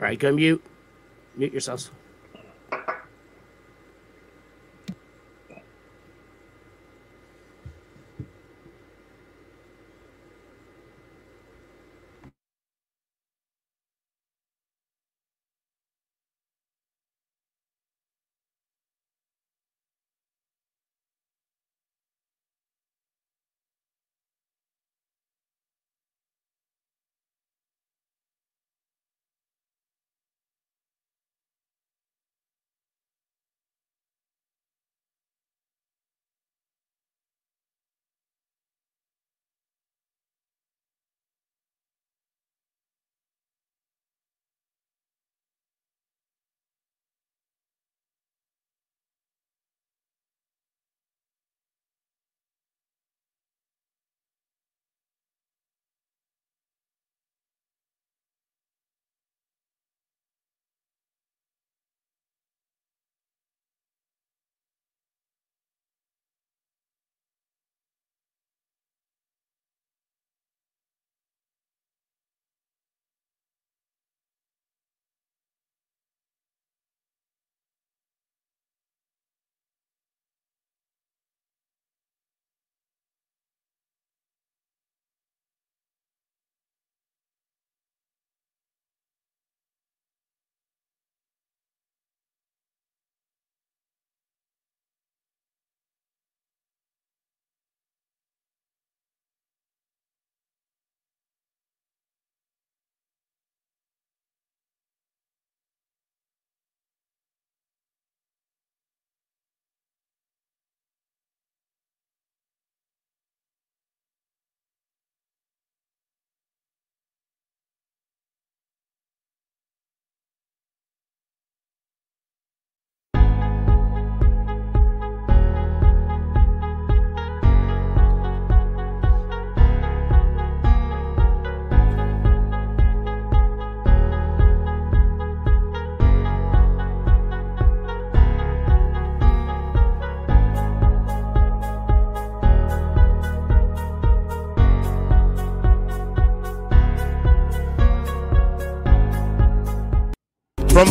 All right, go mute. Mute yourselves. From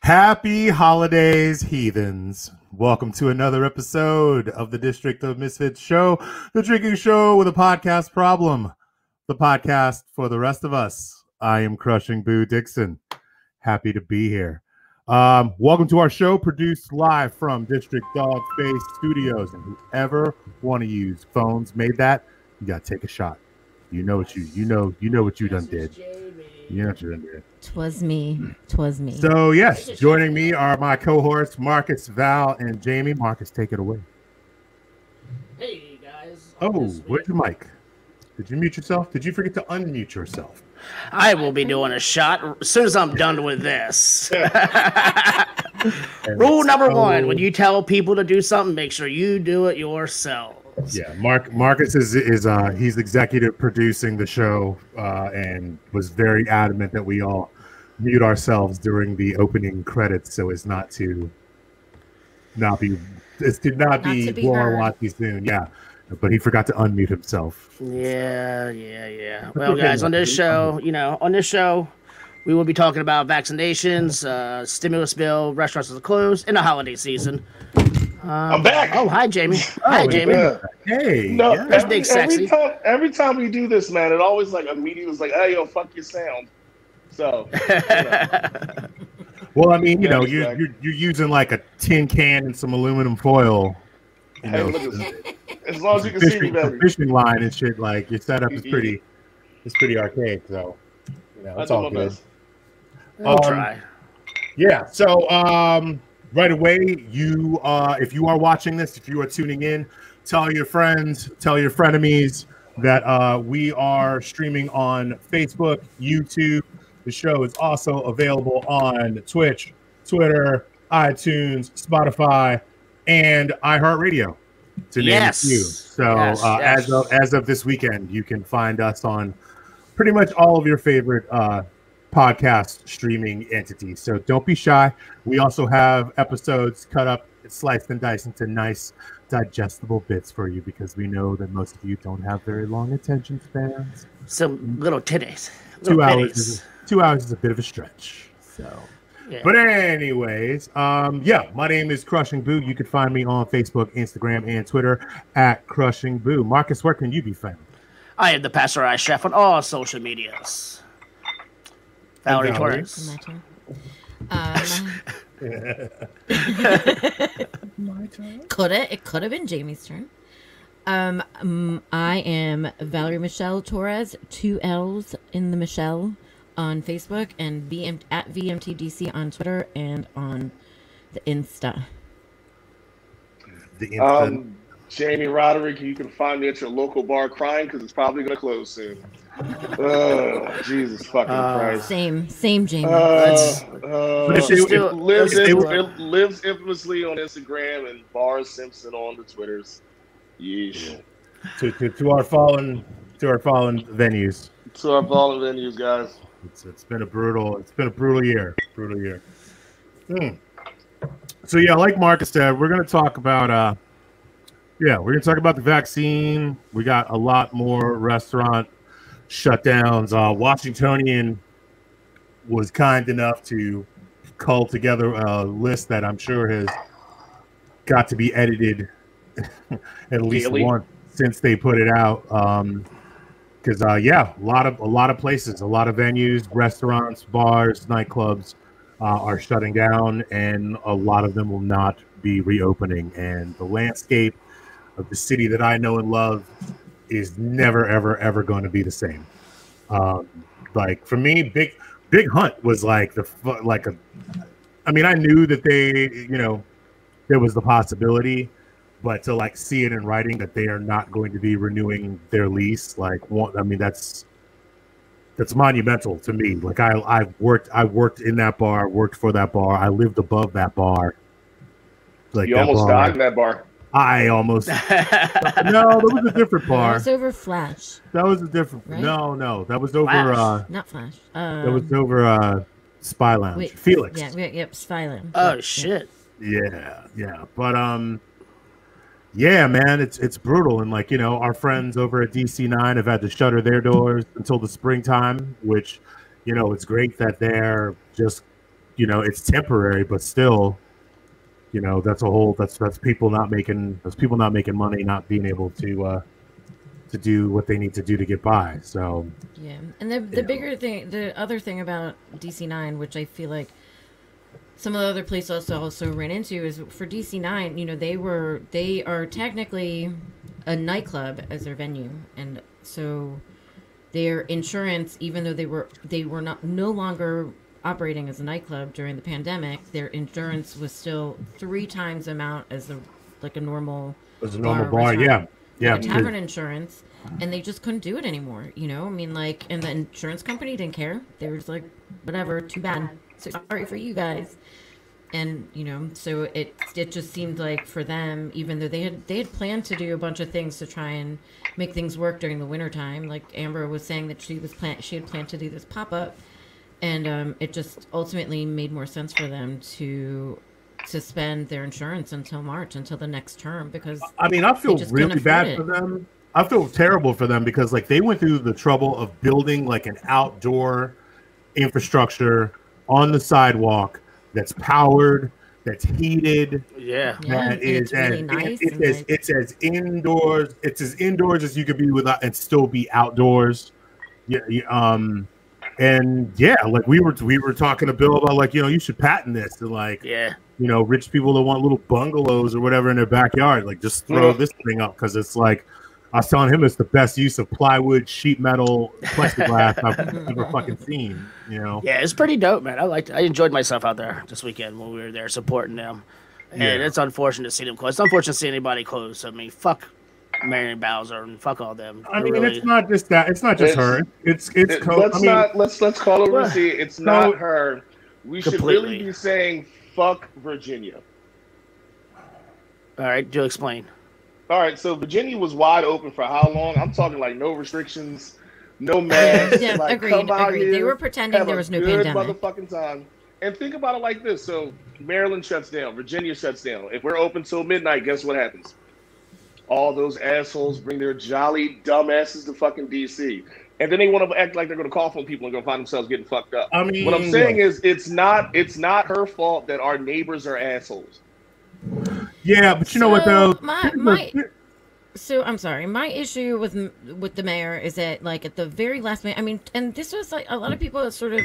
Happy holidays, heathens. Welcome to another episode of the District of Misfits Show, the drinking show with a podcast problem, the podcast for the rest of us. I am Crushing Boo Dixon. Happy to be here. Welcome to our show, produced live from District Dog Face Studios. And whoever want to use phones made that, you got to take a shot. You know what you know what you done did. You know what you done did. Twas me. Twas me. So, yes, joining me are my cohorts, Marcus, Val, and Jamie. Marcus, take it away. Hey, guys. Oh, where's your mic? Did you mute yourself? Did you forget to unmute yourself? I will be doing a shot as soon as I'm done with this. Rule number one, when you tell people to do something, make sure you do it yourself. Yeah, Marcus is he's executive producing the show and was very adamant that we all mute ourselves during the opening credits so as not to be Warwatchy soon. Yeah, but he forgot to unmute himself. Yeah. Well, guys, on this show, we will be talking about vaccinations, stimulus bill, restaurants are closed, and the holiday season. I'm back. Oh, hi, Jamie. Hi, Jamie. Yeah. Hey. No, yeah. That's big sexy. Every time we do this, man, it always like immediately was like, hey, yo, fuck your sound. So. Well, I mean, you're using like a tin can and some aluminum foil. Look, as long as you can see me, baby. Fishing line and shit. Like your setup is pretty. It's pretty archaic, so. Yeah, that's all good. I'll try. Yeah. So. Right away, you if you are watching this, if you are tuning in, tell your friends, tell your frenemies that we are streaming on Facebook, YouTube. The show is also available on Twitch, Twitter, iTunes, Spotify, and iHeartRadio. to name a few. So as of this weekend, you can find us on pretty much all of your favorite podcast streaming entities. So don't be shy. We also have episodes cut up, sliced and diced into nice digestible bits for you, because we know that most of you don't have very long attention spans. Some little titties. 2 hours is a bit of a stretch. So, yeah. But anyways, yeah, my name is Crushing Boo. You can find me on Facebook, Instagram, and Twitter at Crushing Boo. Marcus, where can you be found? I am the Pasteurized Chef on all social medias. Valerie Torres. It could have been Jamie's turn. I am Valerie Michelle Torres, 2 L's in the Michelle, on Facebook, and at VMTDC on Twitter and on the Insta. Jamie Roderick, you can find me at your local bar crying because it's probably going to close soon. Oh, Jesus fucking Christ. Same Jamie. It lives infamously on Instagram and Bar Simpson on the Twitters. Yeesh. To our fallen venues. To our fallen venues, guys. It's been a brutal year. So yeah, like Marcus said, we're going to talk about the vaccine. We got a lot more restaurant shutdowns. Washingtonian was kind enough to cull together a list that I'm sure has got to be edited at least once since they put it out. Because a lot of places, a lot of venues, restaurants, bars, nightclubs are shutting down, and a lot of them will not be reopening. And the landscape of the city that I know and love is never, ever, ever going to be the same. Like for me, Big Hunt was I mean, I knew that there was the possibility, but to like see it in writing that they are not going to be renewing their lease, that's monumental to me. Like I worked in that bar, worked for that bar, I lived above that bar. Like you almost died in that bar. I almost no, that was a different bar. That was over Flash. That was a different right? No, that was over Flash. Not Flash. That was over Spy Lounge. Wait, Felix. Yep, Spy Lounge. Oh shit. Yeah. But yeah, man, it's brutal, and our friends over at DC9 have had to shutter their doors until the springtime, which it's great that they're just it's temporary, but still. That's people not making money, not being able to do what they need to do to get by. So yeah, and the other thing about DC9, which I feel like some of the other places also ran into, is for DC9, they are technically a nightclub as their venue, and so their insurance, even though they were no longer operating as a nightclub during the pandemic, their insurance was still 3 times the amount as a normal bar. Yeah. Tavern insurance, and they just couldn't do it anymore. And the insurance company didn't care. They were just like, whatever, too bad. So sorry for you guys. And so it just seemed like for them, even though they had planned to do a bunch of things to try and make things work during the wintertime, like Amber was saying that she had planned to do this pop up. And it just ultimately made more sense for them to suspend their insurance until March, until the next term, because I feel really bad for them. I feel terrible for them because they went through the trouble of building an outdoor infrastructure on the sidewalk that's powered, that's heated. Yeah. It's as indoors as you could be without and still be outdoors. Yeah. And yeah, we were talking to Bill about you should patent this and rich people that want little bungalows or whatever in their backyard, just throw this thing up, because it's I was telling him it's the best use of plywood, sheet metal, plexiglass I've ever fucking seen. Yeah, it's pretty dope, man. I enjoyed myself out there this weekend when we were there supporting them, and it's unfortunate to see them close. It's unfortunate to see anybody close. I mean, fuck. Marion Bowser and fuck all them. It's not just that. It's not just her. Let's call it Rissy. It's not her. We should really be saying fuck Virginia. All right, Joe, explain. All right, so Virginia was wide open for how long? I'm talking like no restrictions, no masks. Yeah, like, agreed. They were pretending there was no pandemic. Motherfucking time. And think about it like this. So Maryland shuts down. Virginia shuts down. If we're open till midnight, guess what happens? All those assholes bring their jolly dumbasses to fucking D.C. And then they want to act like they're going to cough on people and go find themselves getting fucked up. I mean, what I'm saying is it's not her fault that our neighbors are assholes. Yeah, but you know what though? So I'm sorry. My issue with the mayor is that like at the very last minute, I mean, and this was like a lot of people sort of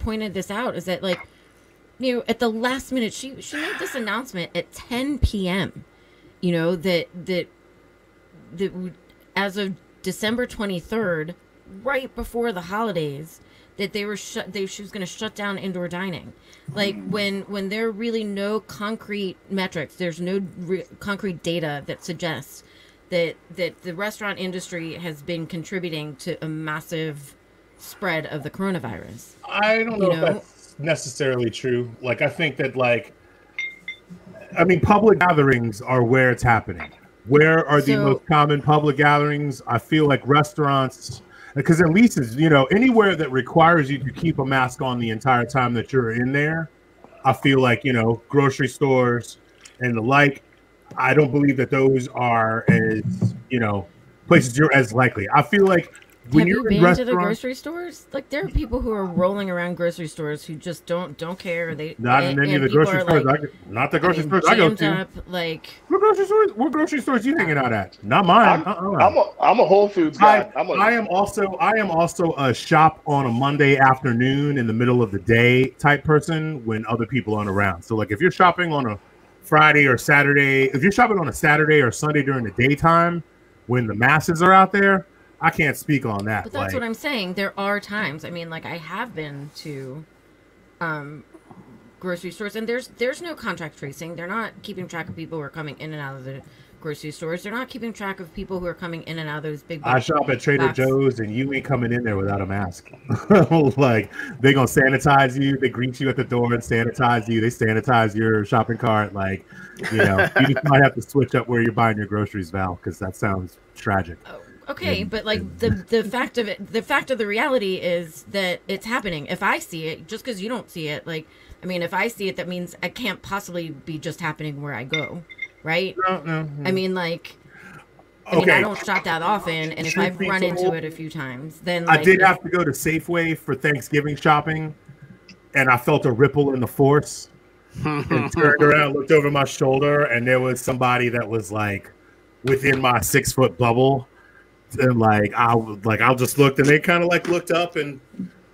pointed this out, is that like, you know, at the last minute she made this announcement at 10 p.m. You know, that as of December 23rd, right before the holidays, that they were she was going to shut down indoor dining. Like when there are really no concrete metrics, there's no concrete data that suggests that the restaurant industry has been contributing to a massive spread of the coronavirus. I don't know if that's necessarily true. Like I think that like, I mean, public gatherings are where it's happening. Where are the most common public gatherings? I feel like restaurants, because at least it's, anywhere that requires you to keep a mask on the entire time that you're in there. I feel like, grocery stores and the like, I don't believe that those are as, places you're as likely. I feel like when you're in restaurants, have you been to the grocery stores? Like there are people who are rolling around grocery stores who just don't care. They not in any of the grocery stores. Like, not the grocery stores I go to. Like what grocery stores? What grocery stores you hanging out at? Not mine. I'm a Whole Foods guy. I am also a shop on a Monday afternoon in the middle of the day type person when other people aren't around. So like if you're shopping on a Friday or Saturday, if you're shopping on a Saturday or Sunday during the daytime when the masses are out there, I can't speak on that. But that's what I'm saying. There are times. I mean, like I have been to grocery stores, and there's no contact tracing. They're not keeping track of people who are coming in and out of the grocery stores. They're not keeping track of people who are coming in and out of those big boxes. I shop at Trader Joe's, and you ain't coming in there without a mask. Like they're gonna sanitize you. They greet you at the door and sanitize you. They sanitize your shopping cart. Like you just might have to switch up where you're buying your groceries, Val, because that sounds tragic. Oh. Okay, but like the reality is that it's happening. If I see it, just because you don't see it, like, I mean, if I see it, that means it can't possibly be just happening where I go, right? No. I mean, like, I mean, I don't shop that often, and if I've run into it a few times, then like, I did have to go to Safeway for Thanksgiving shopping, and I felt a ripple in the force, and turned around, looked over my shoulder, and there was somebody that was like within my 6-foot bubble. And like I just looked, and they kind of like looked up and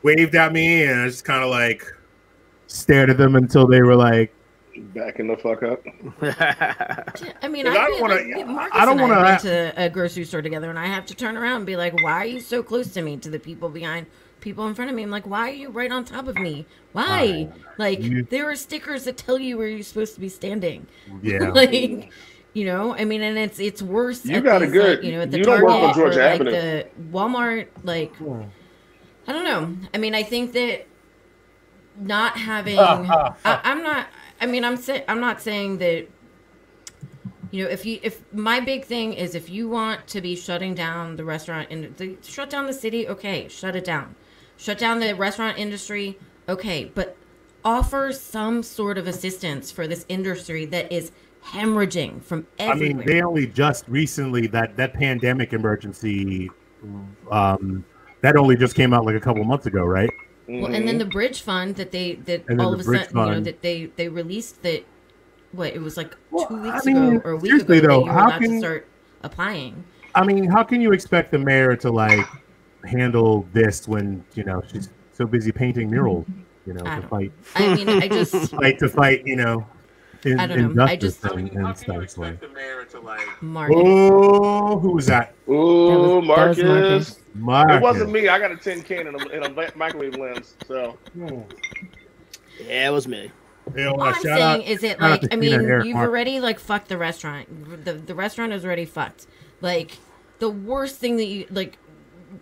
waved at me, and I just kind of like stared at them until they were like backing the fuck up. I mean, I don't want to a grocery store together, and I have to turn around and be like, "Why are you so close to me?" To the people behind, people in front of me, I'm like, "Why are you right on top of me? Why?" Like there are stickers that tell you where you're supposed to be standing. Yeah. Like. You know, I mean, and it's worse. You got a good, like, at the Target or Georgia Avenue. The Walmart, like, I don't know. I mean, I think that not having, I'm not saying that, if my big thing is if you want to be shutting down the restaurant and shut down the city, okay, shut it down. Shut down the restaurant industry, okay, but offer some sort of assistance for this industry that is hemorrhaging from everywhere. I mean, they only just recently that pandemic emergency that only just came out like a couple months ago, right? Well, and then the bridge fund that they released that it was like 2 weeks ago or a week ago though, that you were about to start applying. I mean, how can you expect the mayor to like handle this when she's so busy painting murals, to fight? I mean, I just I don't know. I just expect the mayor to like. Marcus. Oh, who was that? Oh, Marcus. It wasn't me. I got a tin can and a microwave lens. So. Yeah, it was me. All I'm saying is it like you've already like fucked the restaurant. The restaurant is already fucked. Like the worst thing that you like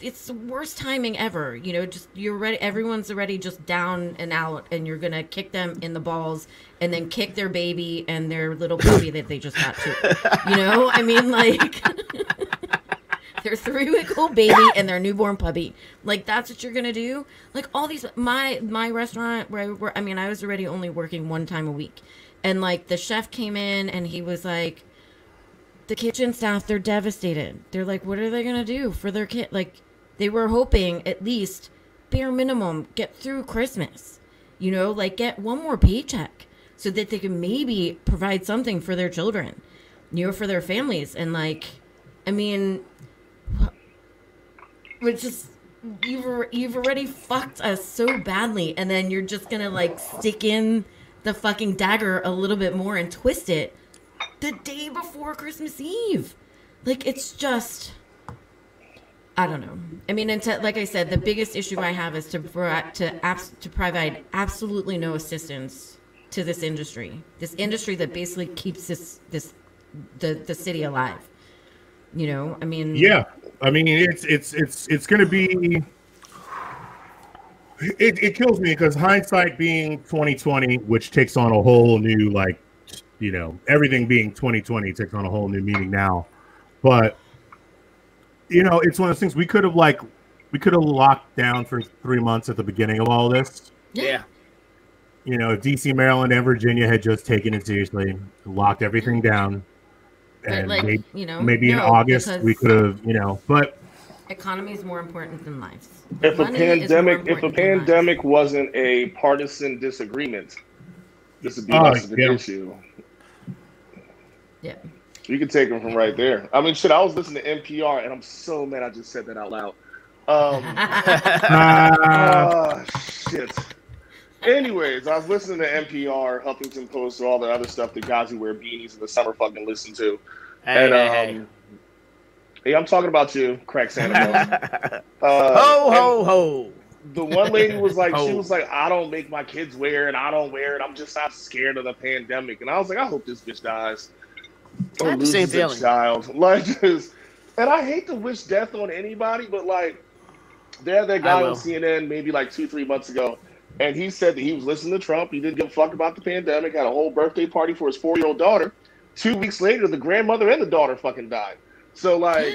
it's the worst timing ever. You know, just you're ready. Everyone's already just down and out, and you're gonna kick them in the balls, and then kick their baby and their little baby that they just got to. You know, I mean, like their 3-week-old baby and their newborn puppy. Like that's what you're gonna do. Like all these, my restaurant where I mean, I was already only working one time a week, and like the chef came in and he was like, the kitchen staff, they're devastated. They're like, what are they going to do for their kid? Like, they were hoping at least, bare minimum, get through Christmas. You know, like, get one more paycheck so that they can maybe provide something for their children, you know, for their families. And, like, I mean, it's just, you've already fucked us so badly. And then you're just going to, like, stick in the fucking dagger a little bit more and twist it the day before Christmas Eve. Like, it's just, I don't know. I mean, and like I said, the biggest issue I have is to provide absolutely no assistance to this industry that basically keeps the city alive. You know, I mean. Yeah, I mean, it's going to be. It kills me because hindsight being 2020, which takes on a whole new, like, you know, everything being 2020 takes on a whole new meaning now. But, you know, it's one of those things we could have locked down for 3 months at the beginning of all this. Yeah. You know, if DC, Maryland, and Virginia had just taken it seriously, locked everything down. And, like, maybe, you know, in August we could have, you know, but economy is more important than life. If a pandemic wasn't a partisan disagreement, this would be less of an issue. Yeah. You can take them from right there. I mean, shit, I was listening to NPR, and I'm so mad I just said that out loud. Shit. Anyways, I was listening to NPR, Huffington Post, all the other stuff that guys who wear beanies in the summer fucking listen to. Hey, and hey, I'm talking about you, crack Santa. Ho, ho, ho. The one lady was like, she was like, I don't make my kids wear it. I don't wear it. I'm just not scared of the pandemic. And I was like, I hope this bitch dies. Or loses the child. Like, just, and I hate to wish death on anybody, but like, they had that guy on CNN maybe like 2-3 months ago. And he said that he was listening to Trump. He didn't give a fuck about the pandemic. Had a whole birthday party for his 4-year-old daughter. 2 weeks later, the grandmother and the daughter fucking died. So like,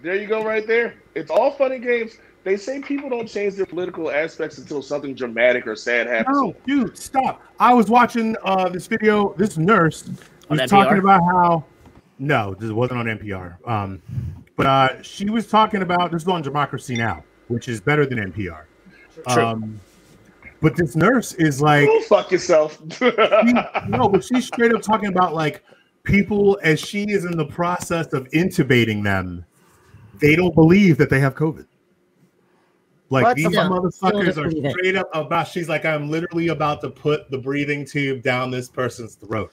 there you go right there. It's all fun and games. They say people don't change their political aspects until something dramatic or sad happens. No, dude, stop. I was watching this video. This nurse was talking about how... No, this wasn't on NPR. But she was talking about... This is on Democracy Now!, which is better than NPR. True. But this nurse is like... Go fuck yourself. But she's straight up talking about, like, people, as she is in the process of intubating them, they don't believe that they have COVID. Like, what? These motherfuckers are straight up about, she's like, I'm literally about to put the breathing tube down this person's throat.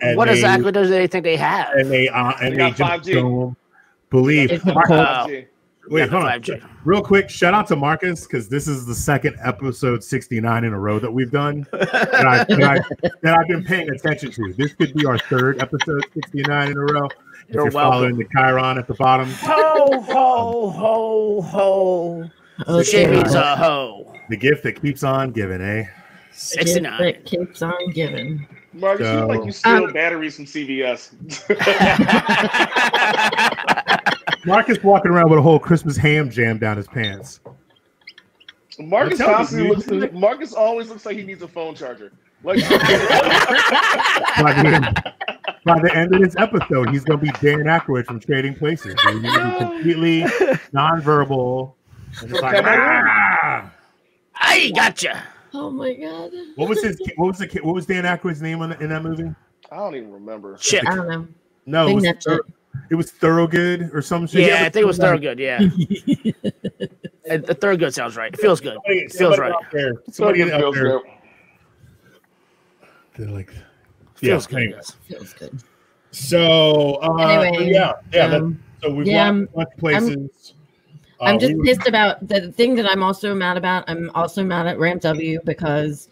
And what exactly do they think they have? And they just don't believe. Wait, hold on. Real quick, shout out to Marcus, because this is the second episode 69 in a row that we've done that I've been paying attention to. This could be our third episode 69 in a row. If you're following the Chiron at the bottom. Ho, ho, ho, ho. Oh, Jamie's a hoe. The gift that keeps on giving, eh? 69. The gift that keeps on giving. Marcus, you look like you steal batteries from CVS. Marcus walking around with a whole Christmas ham jam down his pants. Marcus always looks like he needs a phone charger. Like, by the end of this episode, he's going to be Dan Aykroyd from Trading Places. He's gonna be completely nonverbal. And just like, I gotcha. Oh my god. What was Dan Aykroyd's name in that movie? I don't even remember. Shit. I don't know. No, it was Thoroughgood or some shit. Yeah, I think it was Thoroughgood. Yeah. Thoroughgood sounds right. It feels good. It feels right. Somebody out there. They're like, feels good. Feels good. So anyway, so we've watched places. I'm just pissed about the thing that I'm also mad about. I'm also mad at Ramp W because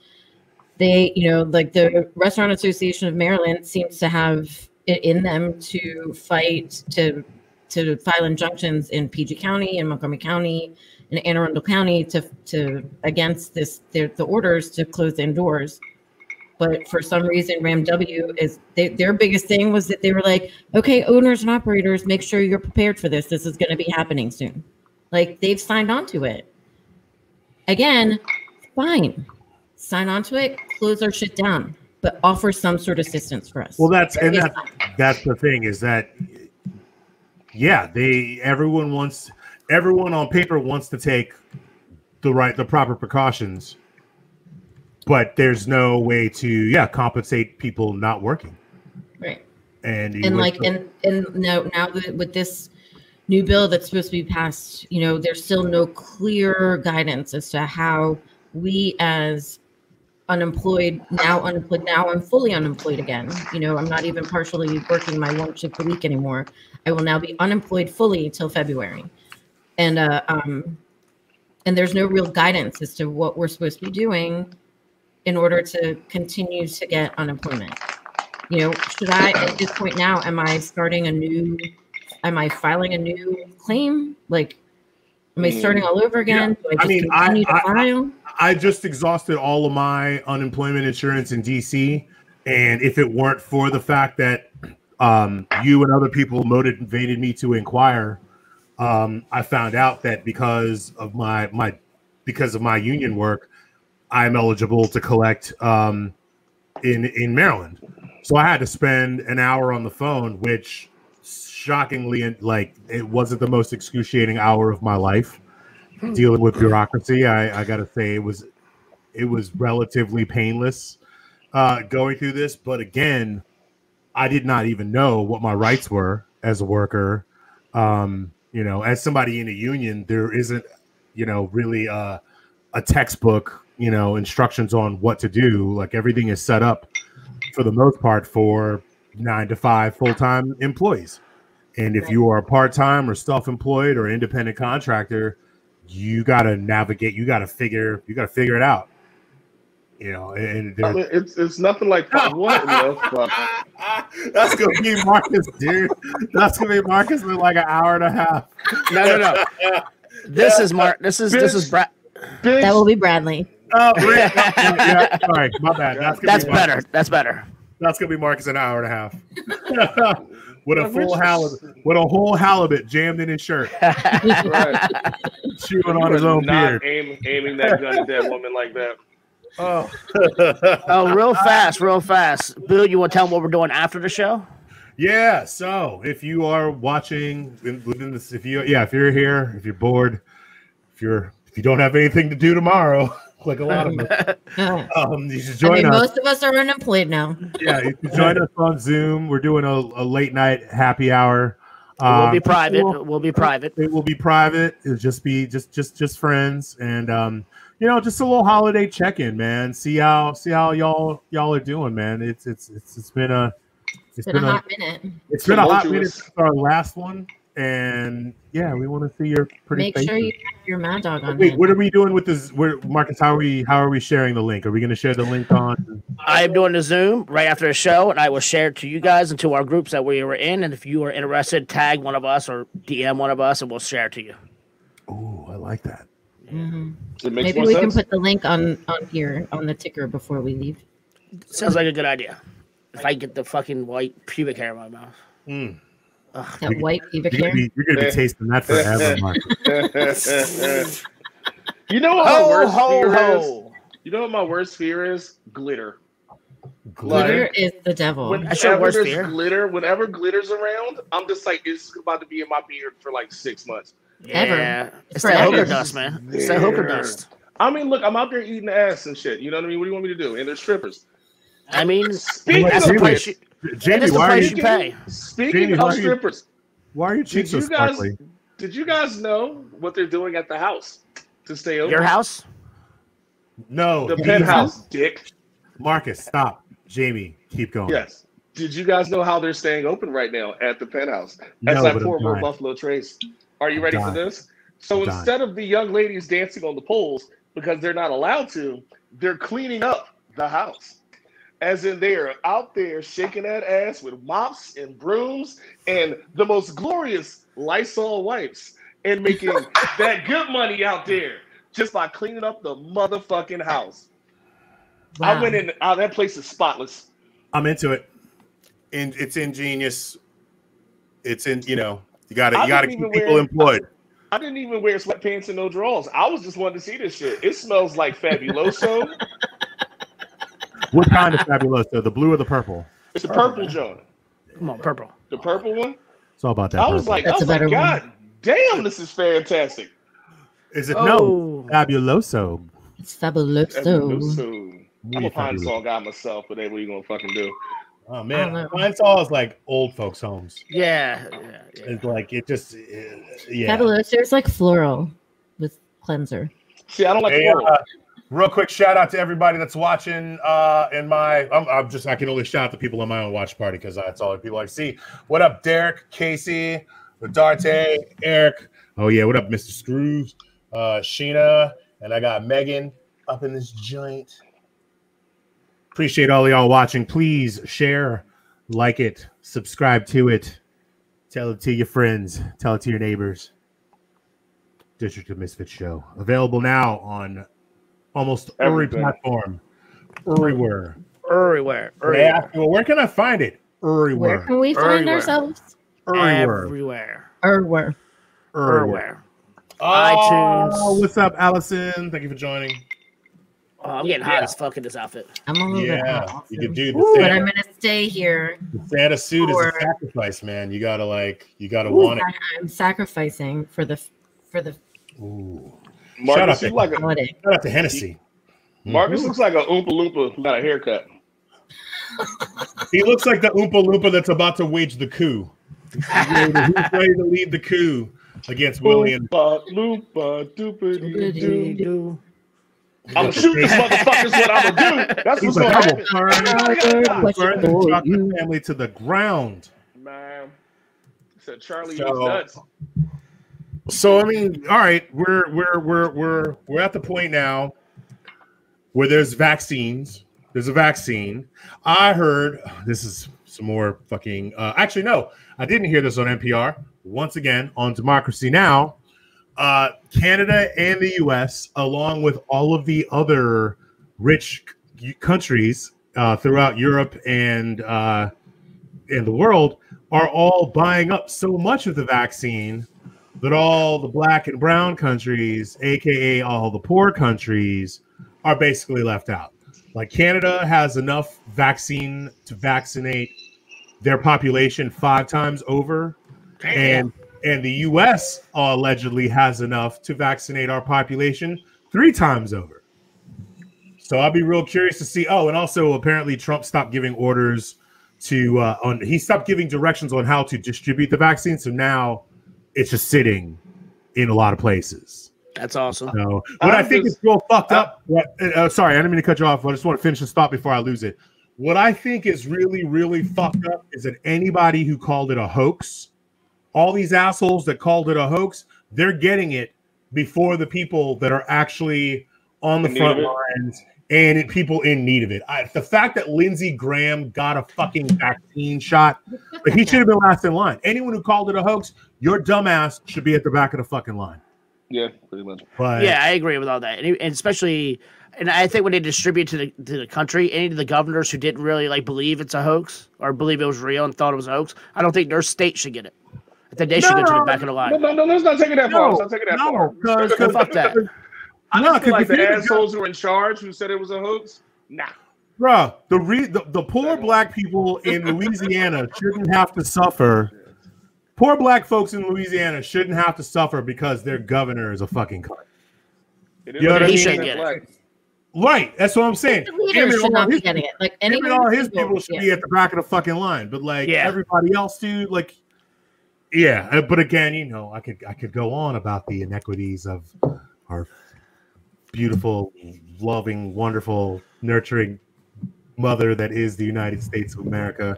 they, you know, like the Restaurant Association of Maryland seems to have it in them to fight to to file injunctions in PG County, in Montgomery County, in Anne Arundel County to against this the orders to close indoors. But for some reason, Ram W is their biggest thing was that they were like, okay, owners and operators, make sure you're prepared for this. This is going to be happening soon. Like they've signed on to it. Again, fine. Sign on to it, close our shit down, but offer some sort of assistance for us. Well, that's the thing is that, yeah, everyone on paper wants to take the proper precautions. But there's no way to, compensate people not working. Right. And now with this new bill that's supposed to be passed, you know, there's still no clear guidance as to how we as unemployed, now I'm fully unemployed again. You know, I'm not even partially working my one shift a week anymore. I will now be unemployed fully till February. And there's no real guidance as to what we're supposed to be doing in order to continue to get unemployment. You know, should I, at this point now, am I filing a new claim? Like, am I starting all over again? Yeah. I just exhausted all of my unemployment insurance in DC. And if it weren't for the fact that you and other people motivated me to inquire, I found out that because of my union work, I'm eligible to collect in Maryland. So I had to spend an hour on the phone, which shockingly, like, it wasn't the most excruciating hour of my life dealing with bureaucracy. I got to say it was relatively painless going through this. But again, I did not even know what my rights were as a worker. You know, as somebody in a union, there isn't, you know, really a textbook, you know, instructions on what to do. Like everything is set up for the most part for 9-to-5 full-time employees. And if you are a part-time or self-employed or independent contractor, you got to navigate, you got to figure it out, you know, and I mean, it's nothing like part one. You know? That's going to be Marcus, dude. That's going to be Marcus in like an hour and a half. No. This is Brad. That will be Bradley. Oh, yeah, sorry, my bad. That's better. That's gonna be Marcus in an hour and a half with a whole halibut jammed in his shirt, right. Chewing on his own beard. Aiming that gun at that woman like that. Oh, real fast. Bill, you want to tell them what we're doing after the show? Yeah. So if you are watching within this, if you're here, if you're bored, if you don't have anything to do tomorrow, like a lot of us, you should join us. Most of us are unemployed now. Yeah, you can join us on Zoom. We're doing a late night happy hour. It will be private. It will be private. It'll just be just friends, and you know, just a little holiday check in, man. See how y'all are doing, man. It's been a hot minute since our last one. And yeah, we want to see your pretty faces. Make sure you have your Mad Dog on. Wait, what are we doing with this? Marcus, how are we sharing the link? Are we going to share the link on? I am doing the Zoom right after the show, and I will share it to you guys and to our groups that we were in. And if you are interested, tag one of us or DM one of us, and we'll share it to you. Oh, I like that. Mm-hmm. Maybe we can put the link on here on the ticker before we leave. Sounds like a good idea. If I get the fucking white pubic hair in my mouth. Mm. Ugh, that white pubic hair. You're going to be tasting that forever, Marcus. You know what my worst fear is? Glitter. Glitter is the devil. Whenever glitter's around, I'm just like, it's about to be in my beard for like 6 months. Yeah. Ever. It's that hooker dust, man. It's that hooker dust. I mean, look, I'm out there eating ass and shit. You know what I mean? What do you want me to do? And they're strippers. I mean, Speaking of strippers, why are your cheeks so sparkly? Did you guys know what they're doing at the house to stay over? Your house? No. The penthouse, dick. Marcus, stop. Jamie, keep going. Yes. Did you guys know how they're staying open right now at the penthouse? That's like former Buffalo Trace. Are you ready for this? So instead of the young ladies dancing on the poles because they're not allowed to, they're cleaning up the house. as in they're out there shaking that ass with mops and brooms and the most glorious Lysol wipes and making that good money out there just by cleaning up the motherfucking house. Wow. I went in. Oh, that place is spotless. I'm into it. And it's ingenious. It's in, you know, you gotta keep people employed. I didn't even wear sweatpants and no drawers. I was just wanting to see this shit. It smells like Fabuloso. What kind of Fabuloso? The blue or the purple? It's the purple, John. Come on, purple. The purple one? It's all about that. I was like, God damn, this is fantastic. Is it no Fabuloso? It's Fabuloso. I'm a Pine-Sol guy myself, but hey, what are you gonna fucking do? Oh man, Pine-Sol is like old folks' homes. Yeah. It's like yeah. Fabuloso is like floral with cleanser. See, I don't like floral. Real quick, shout out to everybody that's watching. I can only shout out to people in my own watch party because that's all the people I see. What up, Derek, Casey, Rodarte, Eric? Oh yeah, what up, Mr. Screws, Sheena, and I got Megan up in this joint. Appreciate all of y'all watching. Please share, like it, subscribe to it, tell it to your friends, tell it to your neighbors. District of Misfits Show. Available now on almost every platform. Everywhere. They ask you, well, where can I find it? Everywhere. Where can we find ourselves? Everywhere. Everywhere. iTunes. Oh, what's up, Allison? Thank you for joining. Oh, I'm getting hot as fuck in this outfit. I'm a little bit hot. You could do the Santa, but I'm going to stay here. The Santa suit is a sacrifice, man. You got to want it. I'm sacrificing for the Marcus looks like shout out to Hennessy. Marcus looks like a Oompa Loompa who got a haircut. He looks like the Oompa Loompa that's about to wage the coup. He's ready to lead the coup against William. Oompa Loompa doopity-doo. I'm gonna shoot this motherfucker's what I'm gonna do. That's what's gonna happen. Burn the chocolate family to the ground. Man, so Charlie is nuts. So I mean, all right, we're at the point now where there's vaccines. There's a vaccine. I heard this is some more fucking. Actually, no, I didn't hear this on NPR. Once again, on Democracy Now. Canada and the U.S., along with all of the other rich countries throughout Europe and the world, are all buying up so much of the vaccine that all the black and brown countries, aka all the poor countries, are basically left out. Like Canada has enough vaccine to vaccinate their population 5 times over. Damn. And the U.S. Allegedly has enough to vaccinate our population 3 times over. So I'll be real curious to see. Oh, and also apparently Trump stopped giving orders he stopped giving directions on how to distribute the vaccine. So now it's just sitting in a lot of places. That's awesome. So, what I think is real fucked up. Sorry, I didn't mean to cut you off. I just want to finish this thought before I lose it. What I think is really, really fucked up is that anybody who called it a hoax, all these assholes that called it a hoax, they're getting it before the people that are actually on the front lines and people in need of it. The fact that Lindsey Graham got a fucking vaccine shot, but he should have been last in line. Anyone who called it a hoax, your dumbass should be at the back of the fucking line. Yeah, pretty much. But, yeah, I agree with all that. And especially, and I think when they distribute to the country, any of the governors who didn't really believe it's a hoax or believe it was real and thought it was a hoax, I don't think their state should get it. That they should go to the back of the line. No, let's not take it that far. Let's not take it that far. Because fuck that. I don't feel like the assholes who are in charge who said it was a hoax. Nah. Bro, the poor black people in Louisiana shouldn't have to suffer. Poor black folks in Louisiana shouldn't have to suffer because their governor is a fucking cunt. You know what I mean? Right. That's what I'm saying. The leaders should not be getting it. Like anyone, all his people should be at the back of the fucking line. But everybody else, dude, yeah, but again, you know, I could go on about the inequities of our beautiful, loving, wonderful, nurturing mother that is the United States of America.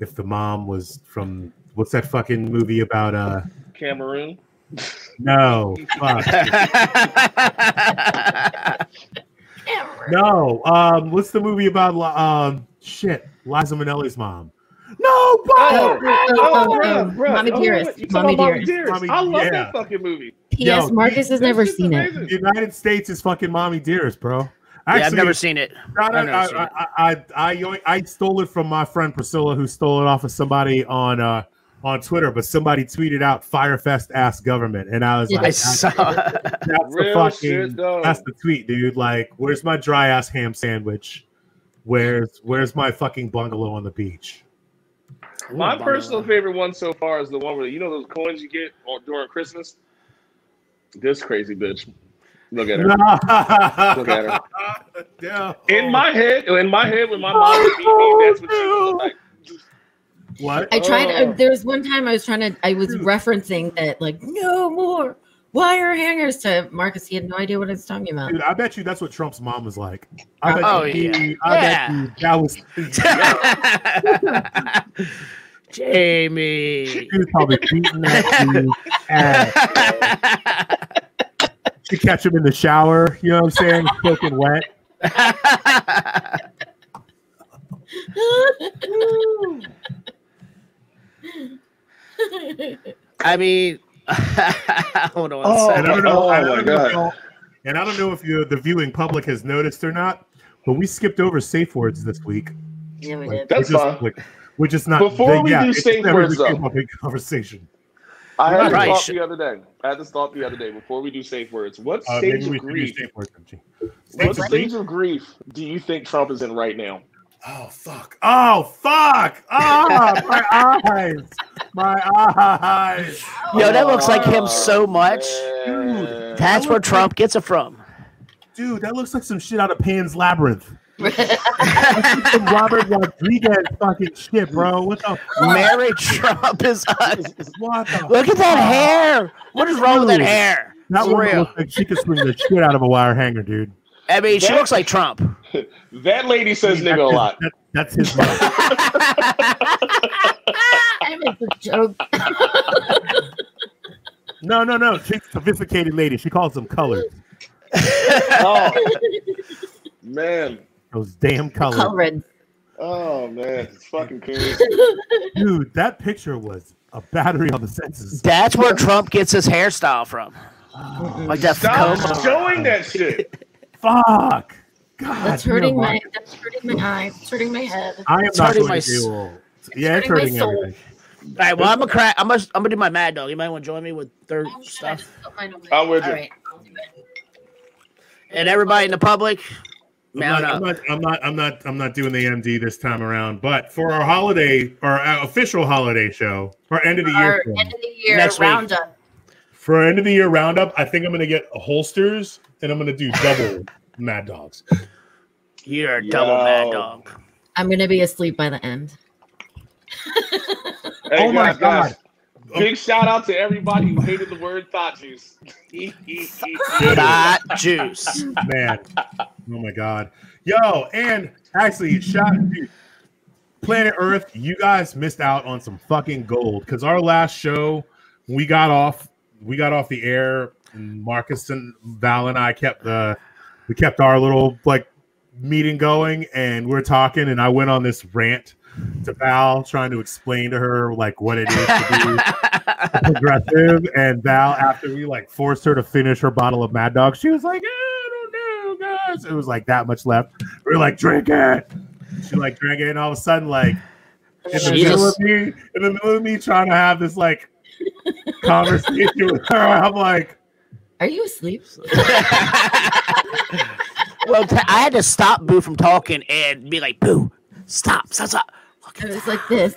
If the mom was from what's that fucking movie about Cameroon? No, fuck. ever. No. What's the movie about? Liza Minnelli's mom. Mommy Dearest. Mommy Dearest. I love that fucking movie. P.S. Marcus has never seen it. United States is fucking Mommy Dearest, bro. Actually, yeah, I've never seen it. I stole it from my friend Priscilla, who stole it off of somebody on Twitter. But somebody tweeted out "Firefest ass government," and I was like, "I saw that's the tweet, dude. Like, where's my dry ass ham sandwich? Where's my fucking bungalow on the beach?" My personal favorite one so far is the one where those coins you get during Christmas. This crazy bitch. Look at her. Look at her. Yeah. In my head, when my mom would beat me, that's what she was like. What? I tried. There was one time I was trying to. I was referencing that, like, no more wire hangers to Marcus. He had no idea what I was talking about. Dude, I bet you that's what Trump's mom was like. I bet you that was Jamie. She was probably beating that. You catch him in the shower, you know what I'm saying? Soaking wet. I mean, hold on. And I don't know if the viewing public has noticed or not, but we skipped over safe words this week. Yeah, we did. That's fine. We're just not. Before we do safe words, though. Conversation. I had this thought the other day. Before we do safe words, what stage of grief? Stage of grief do you think Trump is in right now? Oh fuck! Oh fuck! Ah, my eyes! Yo, that looks like him so much. Dude, that's where Trump gets it from. Dude, that looks like some shit out of Pan's Labyrinth. That's some Robert Rodriguez fucking shit, bro. What the fuck? Mary Trump is us. Look at that hair. What is wrong with that hair? That woman looks like she could swing the shit out of a wire hanger, dude. I mean, she looks like Trump. That lady says nigga a lot. That's his mom. It's a joke. No. She's a sophisticated lady. She calls them colors. Oh, man. Those damn colors. Oh, man. It's fucking crazy. Dude, that picture was a battery on the senses. That's where Trump gets his hairstyle from. Oh, like that. Stop showing that shit. Fuck. God, that's hurting my eyes. It's hurting my head. I am not going to do all. Yeah, it's hurting everything. All right, well, I'm going to do my Mad Dog. You might want to join me with third stuff. I would. All right. And everybody in the public... I'm not doing the MD this time around, but for our holiday, our official holiday show, our end of the year, roundup. For our end of the year roundup, I think I'm going to get holsters and I'm going to do double Mad Dogs. You're a double Mad Dog. I'm going to be asleep by the end. Oh my God. Big shout out to everybody who hated the word thought juice. Thought juice. Man. Oh my God. Yo, and actually, Planet Earth, you guys missed out on some fucking gold. Because our last show, we got off the air, and Marcus and Val and I kept our little meeting going, and we're talking, and I went on this rant to Val, trying to explain to her what it is to be progressive, and Val, after we forced her to finish her bottle of Mad Dog, she was like, "I don't know, guys." It was that much left. We were like, "Drink it." She drank it, and all of a sudden, in the middle of me trying to have this conversation with her, I'm like, "Are you asleep?" Well, I had to stop Boo from talking and be like, "Boo, stop." It was like this.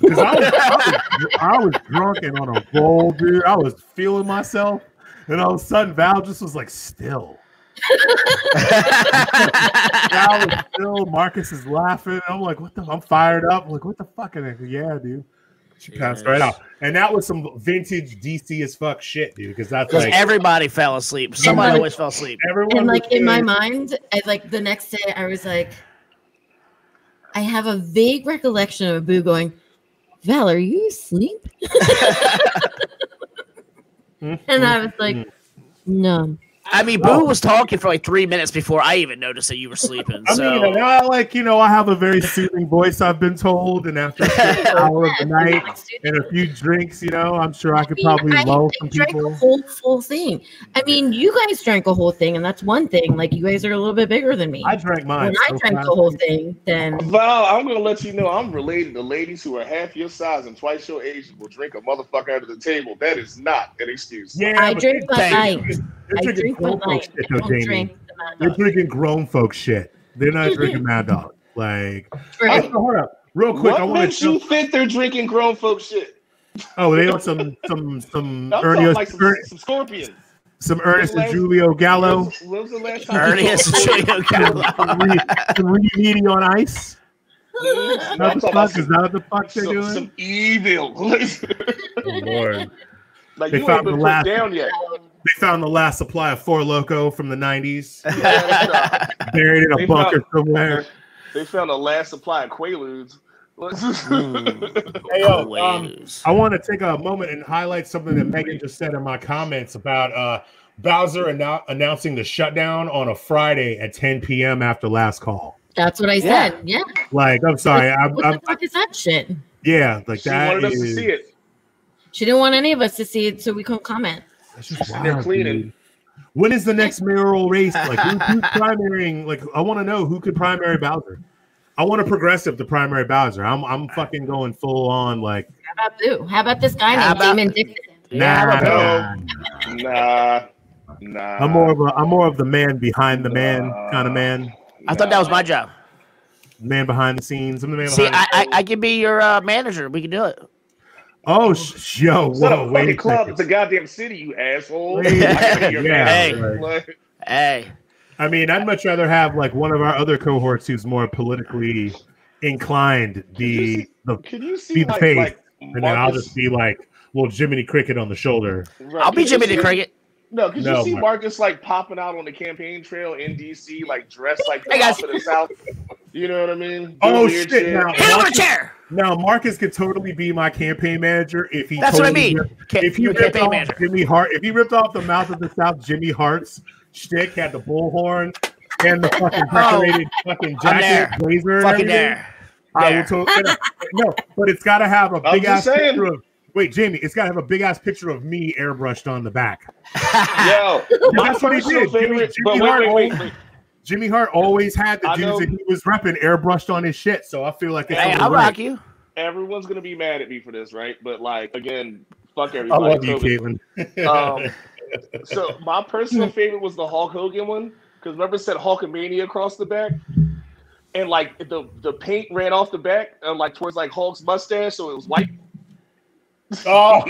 I was drunk and on a roll, dude. I was feeling myself. And all of a sudden, Val just was still. Val was still. Marcus is laughing. I'm like, what the? I'm fired up. I'm like, what the fuck? Yeah, dude. She passed right out. And that was some vintage DC as fuck shit, dude. Because that's everybody fell asleep. Somebody always fell asleep. Everyone. And in my mind, the next day, I was like, I have a vague recollection of Boo going, "Val, are you asleep?" And I was like, "No." I mean, Boo was talking for like 3 minutes before I even noticed that you were sleeping. I have a very soothing voice, I've been told, and after an hour of the night and a few drinks, I'm sure I could probably lull some people. I drank a whole thing. I mean, you guys drank a whole thing, and that's one thing. Like, you guys are a little bit bigger than me. I drank mine. When I drank the whole thing, then... Val, I'm going to let you know I'm related to ladies who are half your size and twice your age will drink a motherfucker out of the table. That is not an excuse. Yeah, I drink my night. They're drinking grown folk shit, though, Jamie. They're drinking grown folk shit. They're not drinking Mad Dog. Like, hold up, real quick. What makes you think they're drinking grown folk shit? Oh, they on some Ernesto, like some Scorpions, some Ernest and Julio Gallo. When was the last time Ernest and Julio Gallo? Three meaty on ice. Is that what the fuck they're doing? Some evil. Lord. Like, they found the last. They found the last supply of Four Loko from the 90s. Yeah, buried in a bunker somewhere. They found the last supply of Quaaludes. I want to take a moment and highlight something that Megan just said in my comments about Bowser announcing the shutdown on a Friday at 10 p.m. after last call. That's what I said. Yeah. Like, I'm sorry. What the fuck is that shit? Yeah. Like, she wanted us to see it. She didn't want any of us to see it, so we couldn't comment. That's just wild, cleaning. Dude. When is the next mayoral race? Like, who's primarying? Like, I want to know who could primary Bowser. I want a progressive to primary Bowser. I'm fucking going full on. Like, how about Boo? How about this guy named Damon Dixon? Nah. I'm more of the man behind the man kind of man. I thought that was my job. Man behind the scenes. I'm the man. See, I could be your manager. We can do it. Oh, whoa! Wait, club is the goddamn city, you asshole. Hey. I mean, I'd much rather have like one of our other cohorts who's more politically inclined be the face, and then I'll just be like little Jiminy Cricket on the shoulder. Right. I'll be Jiminy Cricket. No, because you see Marcus like popping out on the campaign trail in DC, like dressed like the top of the South. You know what I mean? Now Marcus could totally be my campaign manager if he. That's totally what I mean. If he ripped off the Mouth of the South Jimmy Hart's shtick, had the bullhorn and the fucking decorated fucking jacket, blazer, fucking there. I will totally no, but it's got to have a big ass picture of. Wait, Jamie, it's got to have a big-ass picture of me airbrushed on the back. Yo. That's what he did. Jimmy Hart always had the dudes that he was repping airbrushed on his shit, so I feel like it's I'll rock you. Everyone's going to be mad at me for this, right? But, like, again, fuck everybody. I love you, Caitlin. So my personal favorite was the Hulk Hogan one, because remember it said Hulkamania across the back? And, like, the paint ran off the back, like, towards, like, Hulk's mustache, so it was white. Oh,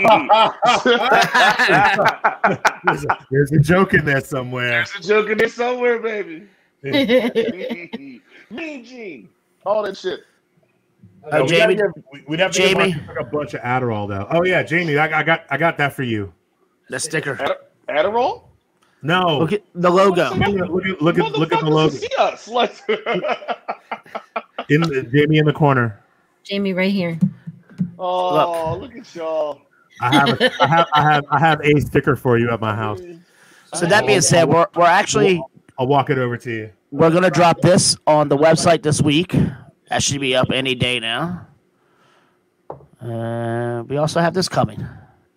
there's a joke in there somewhere. There's a joke in there somewhere, baby. Mean Gene, all that shit. Jamie, we'd have to get a bunch of Adderall though. Oh yeah, Jamie, I got that for you. The sticker, Adderall. No, look at the logo. Look at the logo. See us, Jamie in the corner. Jamie, right here. Oh, look at y'all! I have a sticker for you at my house. So that being said, we're actually. I'll walk it over to you. We're gonna drop this on the website this week. That should be up any day now. We also have this coming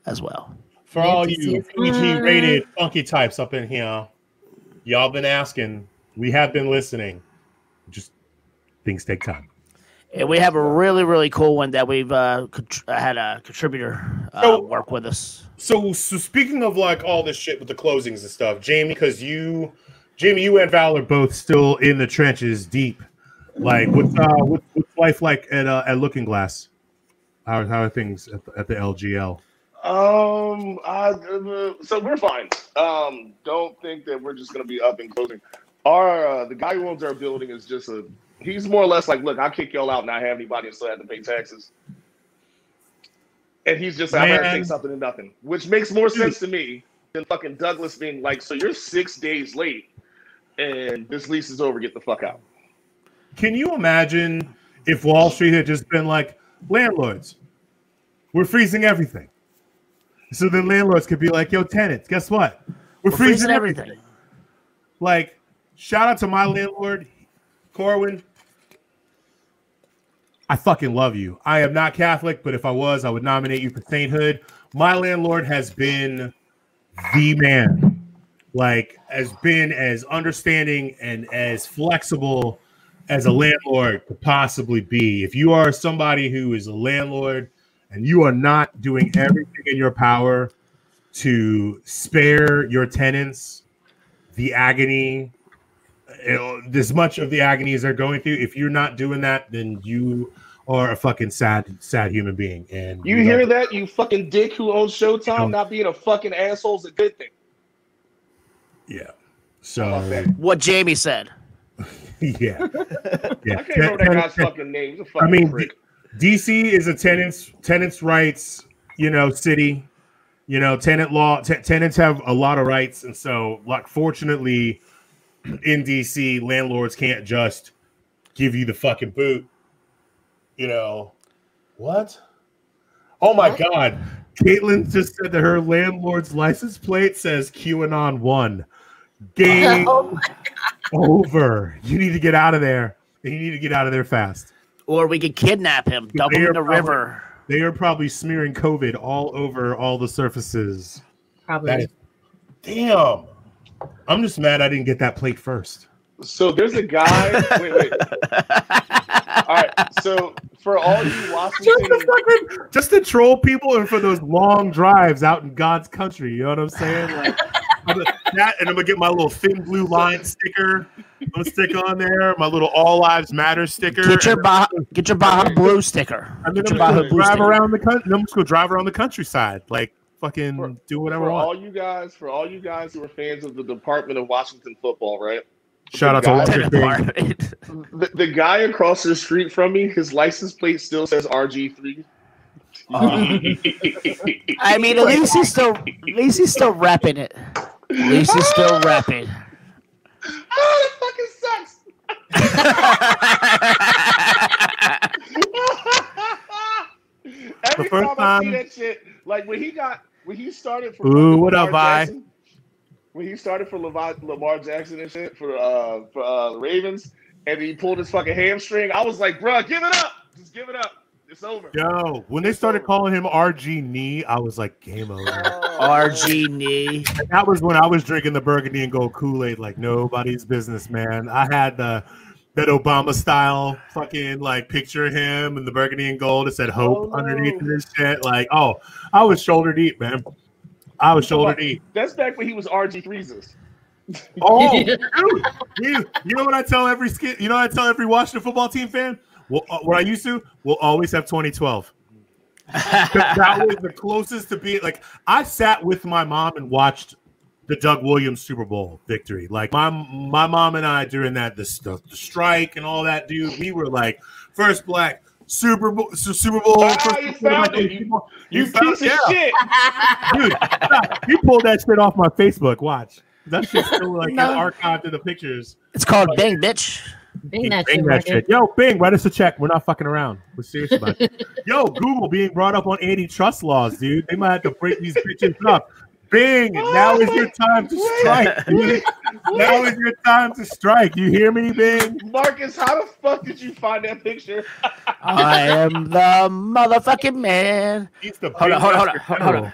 as well. For all you PG-rated funky types up in here, y'all been asking. We have been listening. Just things take time. And we have a really, really cool one that we've had a contributor work with us. So speaking of like all this shit with the closings and stuff, Jamie, because you and Val are both still in the trenches deep. Like, what's life like at Looking Glass? How are things at the LGL? So we're fine. Don't think that we're just gonna be up and closing. Our the guy who owns our building is just a. He's more or less like, look, I'll kick y'all out and not have anybody and still have to pay taxes. And he's just like, I'm going to take something and nothing, which makes more sense to me than fucking Douglas being like, so you're 6 days late and this lease is over. Get the fuck out. Can you imagine if Wall Street had just been like, landlords, we're freezing everything. So then landlords could be like, yo, tenants, guess what? We're freezing everything. Like, shout out to my landlord, Corwin. I fucking love you. I am not Catholic, but if I was, I would nominate you for sainthood. My landlord has been the man. Like, has been as understanding and as flexible as a landlord could possibly be. If you are somebody who is a landlord and you are not doing everything in your power to spare your tenants the agony, this much of the agony as they're going through, if you're not doing that, then you are a fucking sad human being. And you hear that, you fucking dick who owns Showtime? Not being a fucking asshole is a good thing. Yeah. So what Jamie said. Yeah. I can't remember that guy's fucking name. He's a fucking prick. DC is a tenants' rights, city. Tenant law. Tenants have a lot of rights, and so, like, fortunately, in DC, landlords can't just give you the fucking boot. What? Oh my God! Caitlin just said that her landlord's license plate says QAnon 1. Game over. You need to get out of there. You need to get out of there fast. Or we could kidnap him, dump him in the river. They are probably smearing COVID all over all the surfaces. Probably. Damn. I'm just mad I didn't get that plate first. So there's a guy. wait. All right. So for all you Washingtonians, just to troll people and for those long drives out in God's country. You know what I'm saying? Like, I'm gonna get my little thin blue line sticker. I'm gonna stick on there my little All Lives Matter sticker. Get your Baja Blue sticker. I'm gonna drive around the country. I'm just gonna drive around the countryside, like fucking do whatever. For all you guys, who are fans of the Department of Washington football, right? Shout out to Washington. The guy across the street from me, his license plate still says RG3. I mean, at least he's still repping it. At least he's still repping. Oh, that fucking sucks. Every time I see that shit, like when he started for Lamar Jackson and shit for Ravens, and he pulled his fucking hamstring. I was like, bro, give it up, just give it up. It's over. Yo, when they started calling him RG Knee, I was like, game over. RG Knee. That was when I was drinking the burgundy and gold Kool-Aid like nobody's business, man. I had that Obama-style fucking, like, picture of him and the burgundy and gold. It said hope underneath this shit. Like, I was shoulder deep, man. I was shoulder deep. That's back when he was RG3s. Oh, dude. You know what I tell every Washington football team fan? Well, what I used to, we'll always have 2012. That was the closest to being, like, I sat with my mom and watched the Doug Williams Super Bowl victory. Like, my mom and I during that, the strike and all that, dude, we were like, first black Super Bowl. Oh, you found it. You piece of shit. Dude, you pulled that shit off my Facebook. Watch. That shit's still, like, archived in the pictures. It's called Bing, bitch. Bing that shit. Yo, Bing, write us a check. We're not fucking around. We're serious about it. Yo, Google being brought up on antitrust laws, dude. They might have to break these bitches up. Bing, now is your time to strike. Now is your time to strike. You hear me, Bing? Marcus, how the fuck did you find that picture? I am the motherfucking man. Hold on.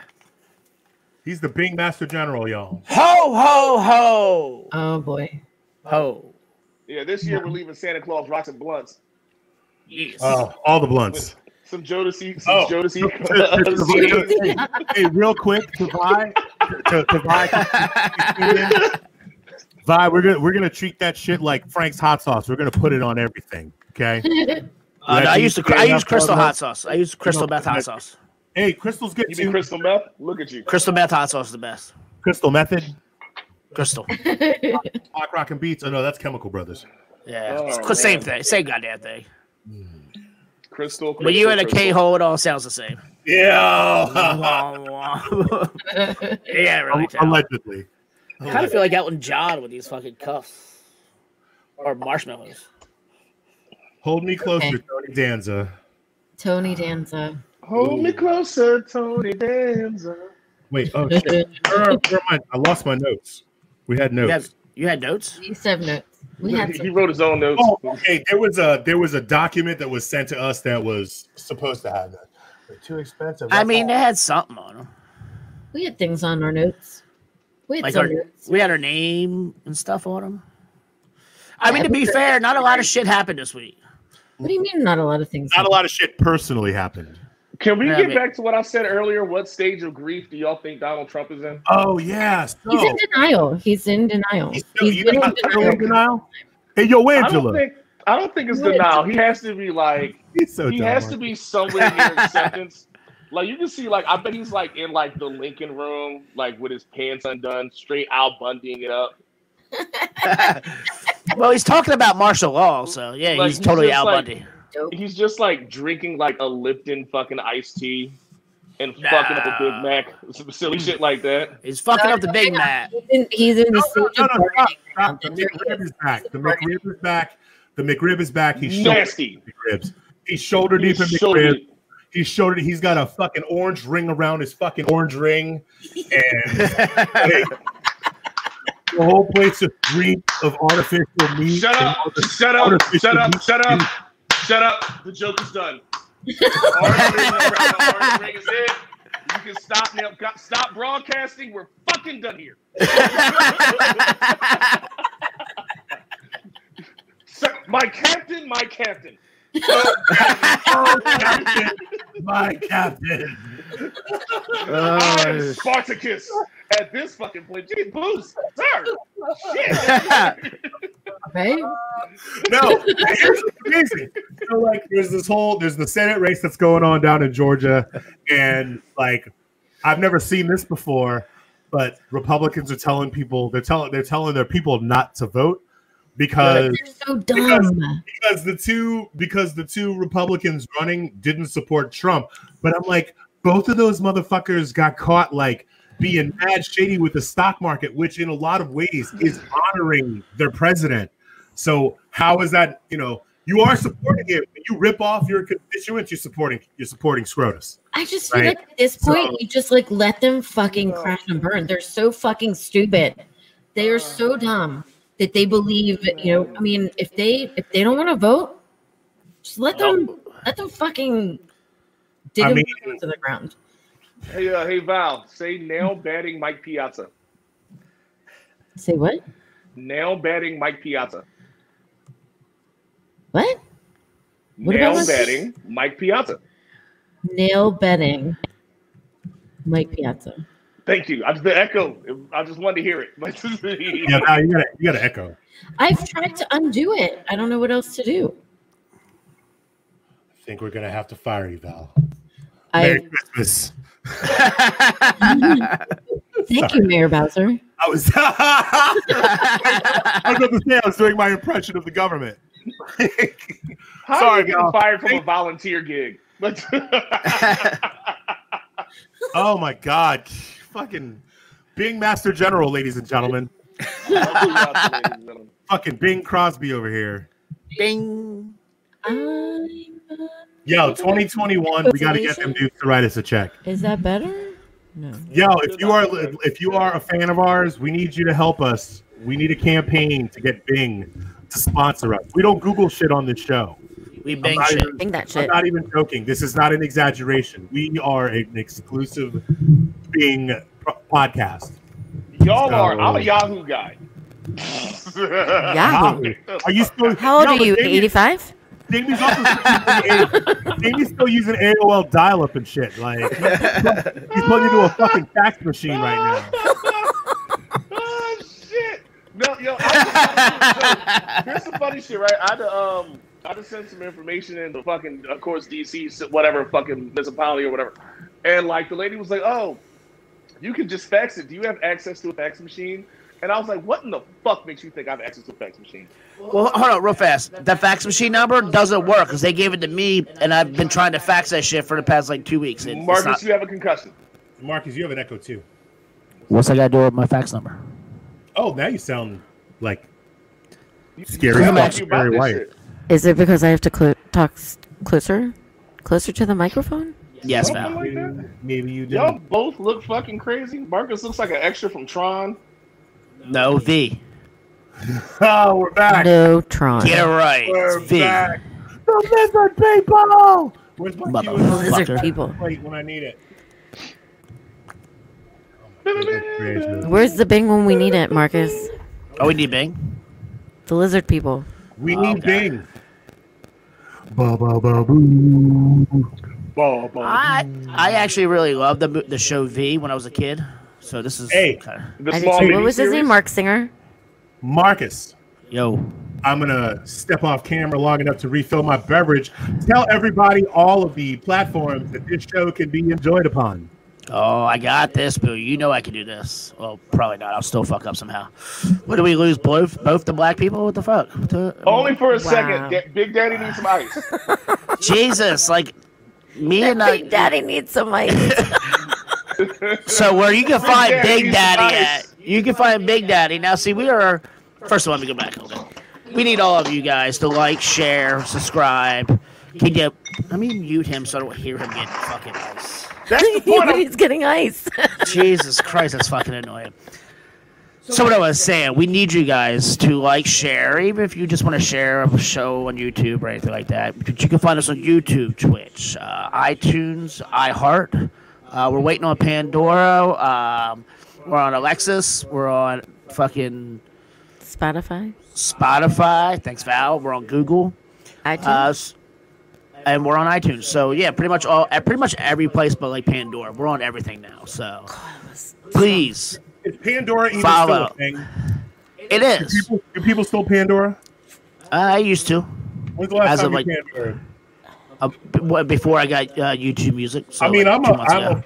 He's the Bing Master General, y'all. Ho, ho, ho. Oh, boy. Ho. Yeah, this year we're leaving Santa Claus rocks and blunts. Yes. All the blunts. Some Jodeci. Hey, real quick, to Vi, we're gonna treat that shit like Frank's hot sauce. We're gonna put it on everything. Okay. I use Crystal hot sauce. I use Crystal meth hot sauce. Hey, Crystal's good. You mean Crystal meth? Look at you. Crystal meth hot sauce is the best. Crystal method. Crystal. Rock and Beats. Oh, no, that's Chemical Brothers. Yeah. Same thing. Same goddamn thing. Crystal. When you in a K-hole, it all sounds the same. Yeah. Yeah, really. Allegedly. I kind of feel like Elton John with these fucking cuffs or marshmallows. Hold me closer, Tony Danza. Hold me closer, Tony Danza. Wait, oh shit. I lost my notes. We had notes. You had notes? We used to have notes. He wrote his own notes. Oh, okay. There was a document that was sent to us that was supposed to have notes. They're too expensive. That's they had something on them. We had things on our notes. We had notes. We had our name and stuff on them. I mean, to be fair, not a lot of shit happened this week. What do you mean not a lot of things? Not a lot of shit personally happened. Can we get back to what I said earlier? What stage of grief do y'all think Donald Trump is in? Oh, yeah. So, he's in denial. He's in denial. Hey, yo, Angela. I don't think it's denial. He has to be like, he has to be somewhere near acceptance. Like, you can see, like, I bet he's, like, in, like, the Lincoln room, like, with his pants undone, straight Al Bundying it up. Well, he's talking about martial law, so, yeah, like, he's totally Al Bundy. Like, he's just like drinking like a Lipton fucking iced tea and fucking up the Big Mac, some silly shit like that. He's fucking up the Big Mac. He's in the McRib is back. The McRib is back. The McRib is back. He's nasty. He's shoulder deep in McRib. He's shoulder. He's got a fucking orange ring around his fucking orange ring, and the whole place is green of artificial meat. Shut up! Shut up! Shut up! Shut up! Shut up. The joke is done. Orange ring is in. You can stop now. Stop broadcasting. We're fucking done here. So, my captain. My captain. I am Spartacus at this fucking point. Gee, booze, sir. Shit. Right? No, it's amazing. So, like, there's the Senate race that's going on down in Georgia, and like, I've never seen this before, but Republicans are telling people they're telling their people not to vote because they're so dumb. Because the two Republicans running didn't support Trump, but I'm like, both of those motherfuckers got caught like being mad shady with the stock market, which in a lot of ways is honoring their president. So how is that? You know, you are supporting him. You rip off your constituents. You're supporting SCROTUS. I just feel like at this point, you just like let them fucking crash and burn. They're so fucking stupid. They are so dumb that they believe. You know, I mean, if they don't want to vote, just let them fucking dig them to the ground. Hey, hey, Val, say nail batting Mike Piazza. Say what? Nail batting Mike Piazza. What? Nail batting Mike Piazza. Nail batting Mike Piazza. Thank you. The echo. I just wanted to hear it. Yeah, you got to echo. I've tried to undo it. I don't know what else to do. I think we're going to have to fire you, Val. Merry Christmas. Thank you, Mayor Bowser. I was going to say I was doing my impression of the government. How sorry, are you getting fired from a volunteer gig? Oh my God! Fucking Bing Master General, ladies and gentlemen. Fucking Bing Crosby over here. Bing. Yo, 2021, we got to get them dudes to write us a check. Is that better? No. Yo, if you are a fan of ours, we need you to help us. We need a campaign to get Bing to sponsor us. We don't Google shit on this show. We Bing shit. Bing that shit. I'm not even joking. This is not an exaggeration. We are an exclusive Bing podcast. Y'all are. I'm a Yahoo guy. Yahoo. Are you still? How old are you? 85. Jamie's still using AOL dial-up and shit. Like, he's plugged into a fucking fax machine right now. Oh shit! No, yo, here's some funny shit, right? I just sent some information in the fucking, of course, DC, whatever fucking municipality or whatever, and like the lady was like, "Oh, you can just fax it. Do you have access to a fax machine?" And I was like, what in the fuck makes you think I have access to a fax machine? Well, hold on real fast. That fax machine number doesn't work because they gave it to me, and I've been trying to fax that shit for the past, like, 2 weeks. Marcus, you have a concussion. Marcus, you have an echo, too. What's I got to do with my fax number? Oh, now you sound, like, scary. Very white. Is it because I have to talk closer to the microphone? Yes, Val. Maybe you do. Y'all both look fucking crazy. Marcus looks like an extra from Tron. No, the Oh, we're back. Neutron. Yeah, right. We're back. The lizard people. Where's my lizard people? Wait, when I need it. Where's the Bing when we need it, Marcus? Oh, we need Bing. The lizard people. We need Bing. Ba ba ba boo. Ba ba. I actually really loved the show V when I was a kid. So this is. Hey, what was his name? Mark Singer. Marcus. Yo. I'm going to step off camera long enough to refill my beverage. Tell everybody all of the platforms that this show can be enjoyed upon. Oh, I got this, boo. You know I can do this. Well, probably not. I'll still fuck up somehow. What, do we lose both the black people? What the fuck? Only for a second. Big Daddy needs some ice. Jesus, like me and I. Big Daddy needs some ice. So where you can find Big Daddy at. You can find Big Daddy. Now, see, we are... First of all, let me go back a little bit. We need all of you guys to like, share, subscribe. Can you... Let me mute him so I don't hear him getting fucking ice. That's the point. But he's getting ice. Jesus Christ, that's fucking annoying. So what I was saying, we need you guys to like, share, even if you just want to share a show on YouTube or anything like that. But you can find us on YouTube, Twitch, iTunes, iHeart. We're waiting on Pandora. We're on Alexis. We're on fucking... Spotify. Thanks, Val. We're on Google. iTunes. And we're on iTunes. So yeah, pretty much every place but like Pandora. We're on everything now. So please, is Pandora even follow. Still a thing? It is. Do people still Pandora? I used to. When's the last time you Pandora? Before I got YouTube Music. So I mean, like I'm a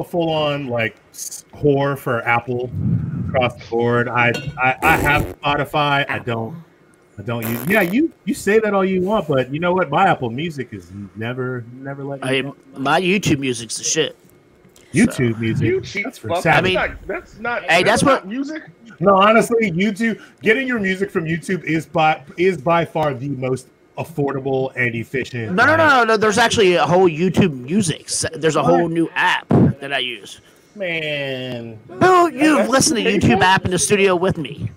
full on like whore for Apple across the board. I have Spotify. I don't use. Yeah, you say that all you want, but you know what? My Apple Music is never let me down. My YouTube Music's the shit. YouTube music. That's for Saturday. I mean, that's not. Hey, that's what music. No, honestly, YouTube. Getting your music from YouTube is by far the most affordable and efficient. No. There's actually a whole YouTube Music. There's a whole new app that I use. Man. No, you've listened to YouTube app in the studio with me.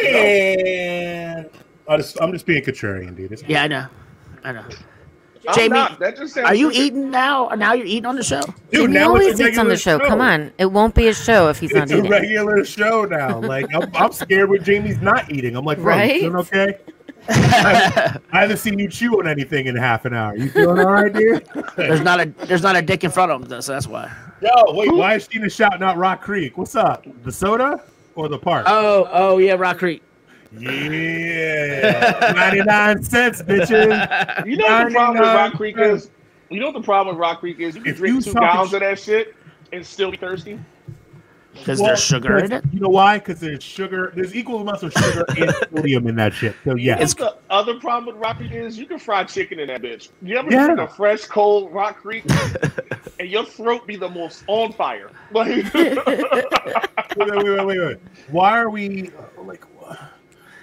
Man. I'm just being contrarian, dude. Yeah, I know. Jamie, are you eating now? Now you're eating on the show? Dude, now it's on the show. Come on. It won't be a show if he's not eating. It's a regular show now. Like, I'm scared when Jamie's not eating. I'm like, right? You doing okay? I haven't seen you chew on anything in half an hour. You feeling all right, dude? There's not a dick in front of him, though, so that's why. Yo, wait, why is Sheena shouting out Rock Creek? What's up? The soda or the park? Oh yeah, Rock Creek. Yeah. 99 cents, bitches. You know what the problem with Rock Creek is? You know what the problem with Rock Creek is? You can drink 2 gallons of that shit and still be thirsty. Because there's sugar in it. You know why? Because there's sugar. There's equal amounts of sugar and sodium in that shit. So yeah. It's the other problem with Rock Creek is you can fry chicken in that bitch. You ever drink a fresh, cold Rock Creek, and your throat be the most on fire. Like, wait. Why are we like?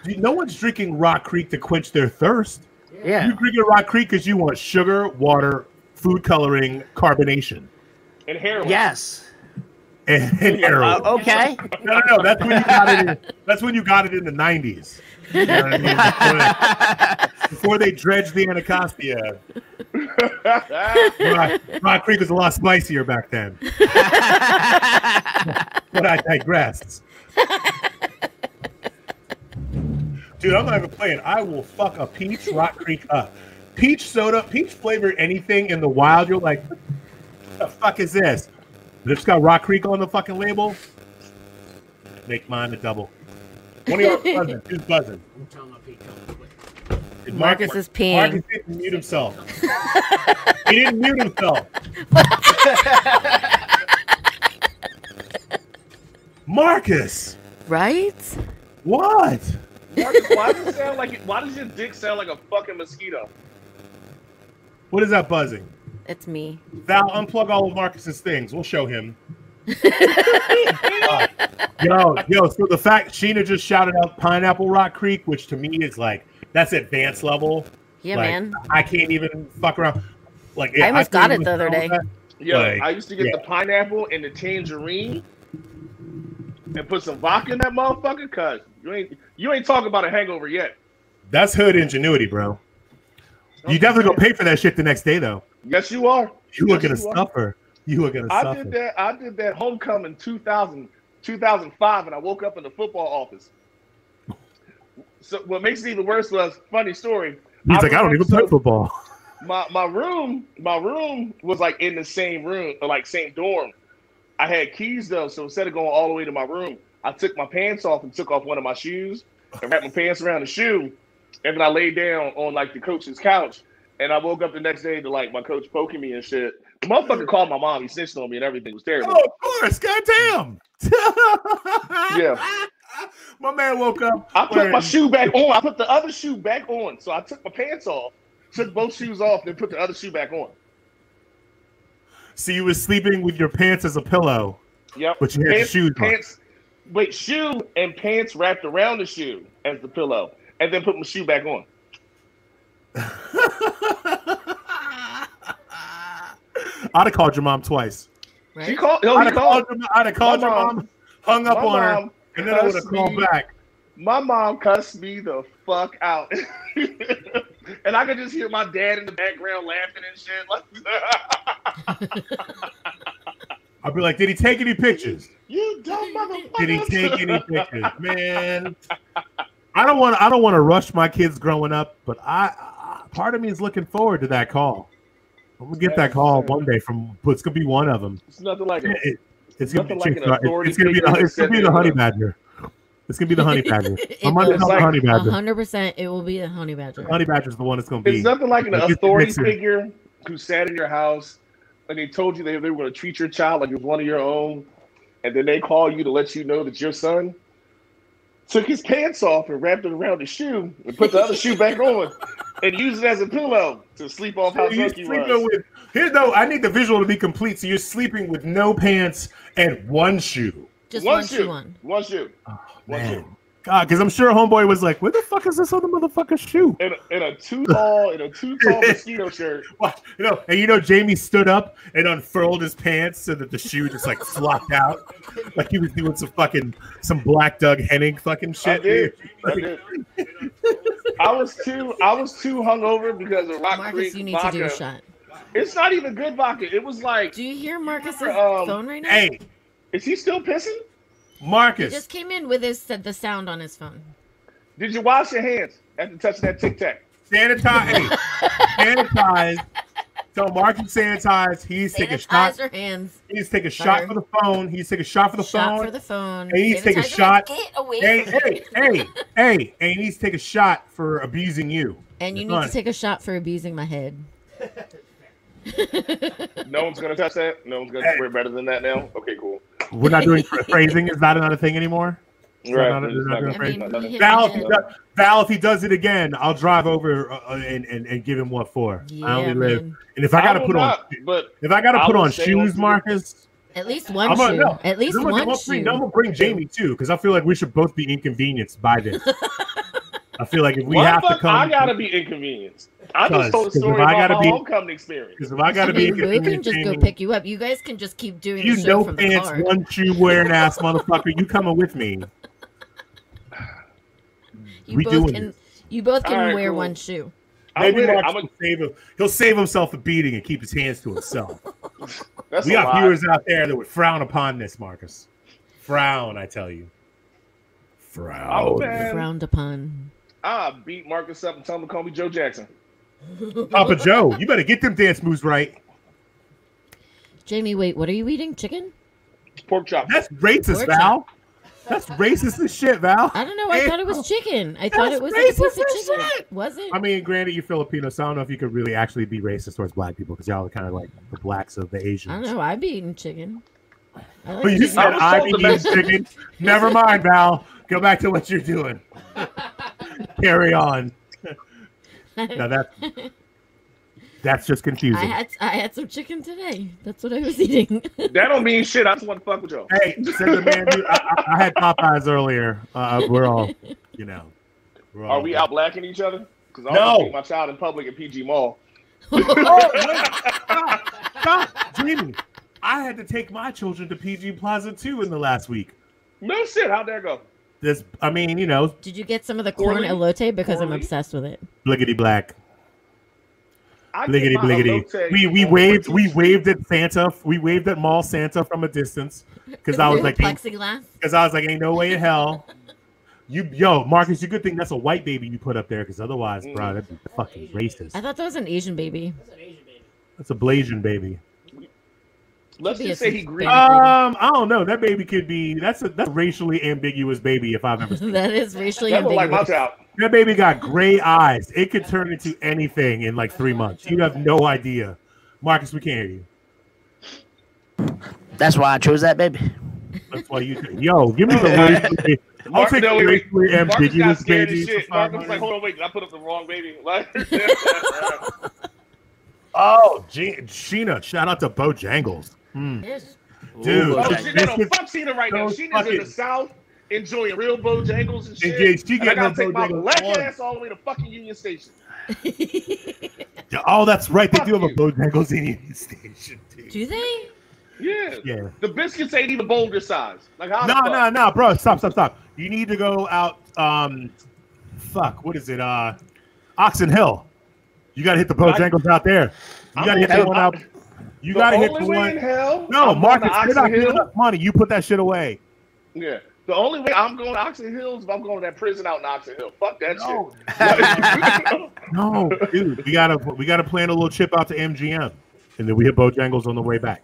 No one's drinking Rock Creek to quench their thirst. Yeah. You're drinking Rock Creek because you want sugar, water, food coloring, carbonation, and heroin. Yes. And okay. No. That's when you got it. That's when you got it in the '90s. You know what I mean? Before they dredged the Anacostia, Rock Creek was a lot spicier back then. But I digress. Dude, I'm not even playing. I will fuck a peach Rock Creek up. Peach soda, peach flavored anything in the wild. You're like, what the fuck is this? It's got Rock Creek on the fucking label. Make mine a double. One of y'all buzzing. Who's buzzing? Marcus is peeing. Marcus didn't mute himself. He didn't mute himself. Marcus. Right? What? Marcus, why does your dick sound like a fucking mosquito? What is that buzzing? It's me. Val, unplug all of Marcus's things. We'll show him. So the fact Sheena just shouted out Pineapple Rock Creek, which to me is like, that's advanced level. Yeah, like, man. I can't even fuck around. Like, yeah, I almost got it the other day. Yeah, like, I used to get the pineapple and the tangerine and put some vodka in that motherfucker because You ain't talking about a hangover yet. That's hood ingenuity, bro. You definitely gonna pay for that shit the next day, though. Yes, you are. You are gonna suffer. You are gonna suffer. I did that homecoming 2005, and I woke up in the football office. So what makes it even worse was, funny story. He's like, I don't even play football. My room was like in the same room, or like same dorm. I had keys though, so instead of going all the way to my room, I took my pants off and took off one of my shoes and wrapped my pants around the shoe. And then I laid down on like the coach's couch, and I woke up the next day to like my coach poking me and shit. The motherfucker called my mom. He snitched on me and everything. It was terrible. Oh, of course. Goddamn. Yeah. My man woke up. I put my shoe back on. I put the other shoe back on. So I took my pants off, took both shoes off, then put the other shoe back on. So you were sleeping with your pants as a pillow. Yep. But you had pants, your shoes on. Wait, shoe and pants wrapped around the shoe as the pillow. And then put my shoe back on. I'd have called your mom twice. Right? I'd have called your mom, hung up on her, and then I would have called back. My mom cussed me the fuck out. And I could just hear my dad in the background laughing and shit. I'd be like, did he take any pictures? You dumb motherfucker. Did he take any pictures? Man. I don't want to rush my kids growing up, but I part of me is looking forward to that call. I'm gonna get that call one day from. But it's gonna be one of them. It's nothing like it. It's gonna be the honey badger. It's gonna be the honey badger. I'm 100%. It will be the honey badger. The honey badger is the one that's gonna be. It's nothing like an authority figure who sat in your house and they told you they were gonna treat your child like it was one of your own, and then they call you to let you know that your son took his pants off and wrapped it around his shoe and put the other shoe back on and used it as a pillow to sleep off how drunk he was. Here, though, I need the visual to be complete. So you're sleeping with no pants and one shoe. Just one shoe on. One shoe. Oh, one shoe. God, because I'm sure homeboy was like, where the fuck is this other motherfucker's shoe? In a too tall mosquito shirt. Watch, Jamie stood up and unfurled his pants so that the shoe just like flopped out. Like he was doing some Black Doug Henning fucking shit. I did. I was too hungover because of Rock Creek vodka. You need to do a shot. It's not even good vodka. It was like, do you hear Marcus's phone right now? Hey. Is he still pissing? Marcus, he just came in with the sound on his phone. Did you wash your hands after touching that Tic Tac? Sanitize. Sanitize. So Marcus sanitized. He's taking a shot. Hands. He's taking a shot for the phone. And he's taking a shot. Get away. Hey. And he's taking a shot for abusing you. And you need to take a shot for abusing my head. No one's gonna touch that. No one's gonna wear better than that now. Okay, cool. We're not doing phrasing. It's not another thing anymore. Right. Val, if he does it again, I'll drive over and give him what for. Yeah, I only live. And if I gotta put on shoes, Marcus. At least one shoe. At least one shoe. I'm gonna bring Jamie too, because I feel like we should both be inconvenienced by this. I feel like if we have to come, I gotta be inconvenienced. I just told a story about my homecoming experience. Because if I gotta be inconvenienced, we can just go pick you up. You guys can just keep doing the show from the car. You no pants, one shoe wearing ass motherfucker. You coming with me? You both can wear one shoe. Maybe Mark will save him. He'll save himself a beating and keep his hands to himself. We got viewers out there that would frown upon this, Marcus. Frown, I tell you. Frown. Frowned upon. I beat Marcus up and tell him to call me Joe Jackson. Papa Joe, you better get them dance moves right. Jamie, wait, what are you eating? Chicken? Pork chop. That's racist, Val. That's racist as shit, Val. I don't know. I thought it was chicken. I thought it was a piece of chicken. Was it? I mean, granted, you're Filipino, so I don't know if you could really actually be racist towards black people because y'all are kind of like the blacks of the Asians. I don't know. I'd be eating chicken. But you said I'd be eating chicken. Never mind, Val. Go back to what you're doing. Carry on. Now that's just confusing. I had some chicken today. That's what I was eating. That don't mean shit. I just want to fuck with y'all. Hey, man, dude, I had Popeyes earlier. We're all, Are we out blacking each other? Because I don't take my child in public at PG Mall. Stop dreaming. I had to take my children to PG Plaza too in the last week. No shit. How'd that go? This, I mean, you know. Did you get some of the corn elote? Because I'm obsessed with it. Bliggity black. Bliggity bliggity. We waved at Santa. We waved at mall Santa from a distance because I was like, because I was like, ain't no way in hell. Yo, Marcus, you good thing that's a white baby you put up there, because otherwise, bro, that'd be fucking racist. I thought that was an Asian baby. That's an Asian baby. That's a Blasian baby. Let's just say he green. I don't know. That baby could be. That's a racially ambiguous baby if I've ever seen. That is racially ambiguous. Like out. That baby got gray eyes. It could turn into anything in like 3 months. You have no idea, Marcus. We can't hear you. That's why I chose that baby. That's why you. Yo, give me the racially. I'll take the racially ambiguous baby. Marcus like, hold on, wait, I put up the wrong baby. Oh, Sheena! Shout out to Bojangles. Yes. Dude, oh, fuck Sheena right now. Sheena's in the South enjoying real Bojangles and shit. Yeah, she I gotta take my black ass all the way to fucking Union Station. Oh, that's right. They do have a Bojangles in Union Station, dude. Do they? Yeah. Yeah. The biscuits ain't even Boulder size. Like, no, bro. Stop. You need to go out. What is it? Oxon Hill. You gotta hit the Bojangles out there. You gotta hit the one out. You gotta hit the one. No, Marcus, you're not giving up money. You put that shit away. Yeah. The only way I'm going to Oxon Hill is if I'm going to that prison out in Oxon Hill. Fuck that shit. No, dude. We gotta plan a little chip out to MGM, and then we hit Bojangles on the way back.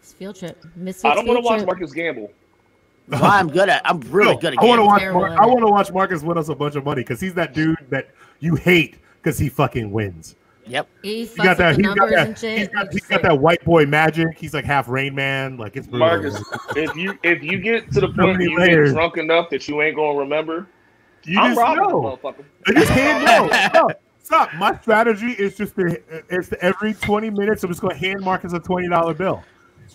It's field trip. I don't want to watch Marcus gamble. Well, I'm really good at gambling. I want to watch Marcus win us a bunch of money because he's that dude that you hate. Because he fucking wins. Yep. He's got that white boy magic. He's like half Rain Man. Like, it's brutal. Marcus, if you get to the point where you get drunk enough that you ain't gonna remember, I'm robbing the motherfucker. I just hand Stop. My strategy is just to every 20 minutes I'm just gonna hand Marcus a $20 bill,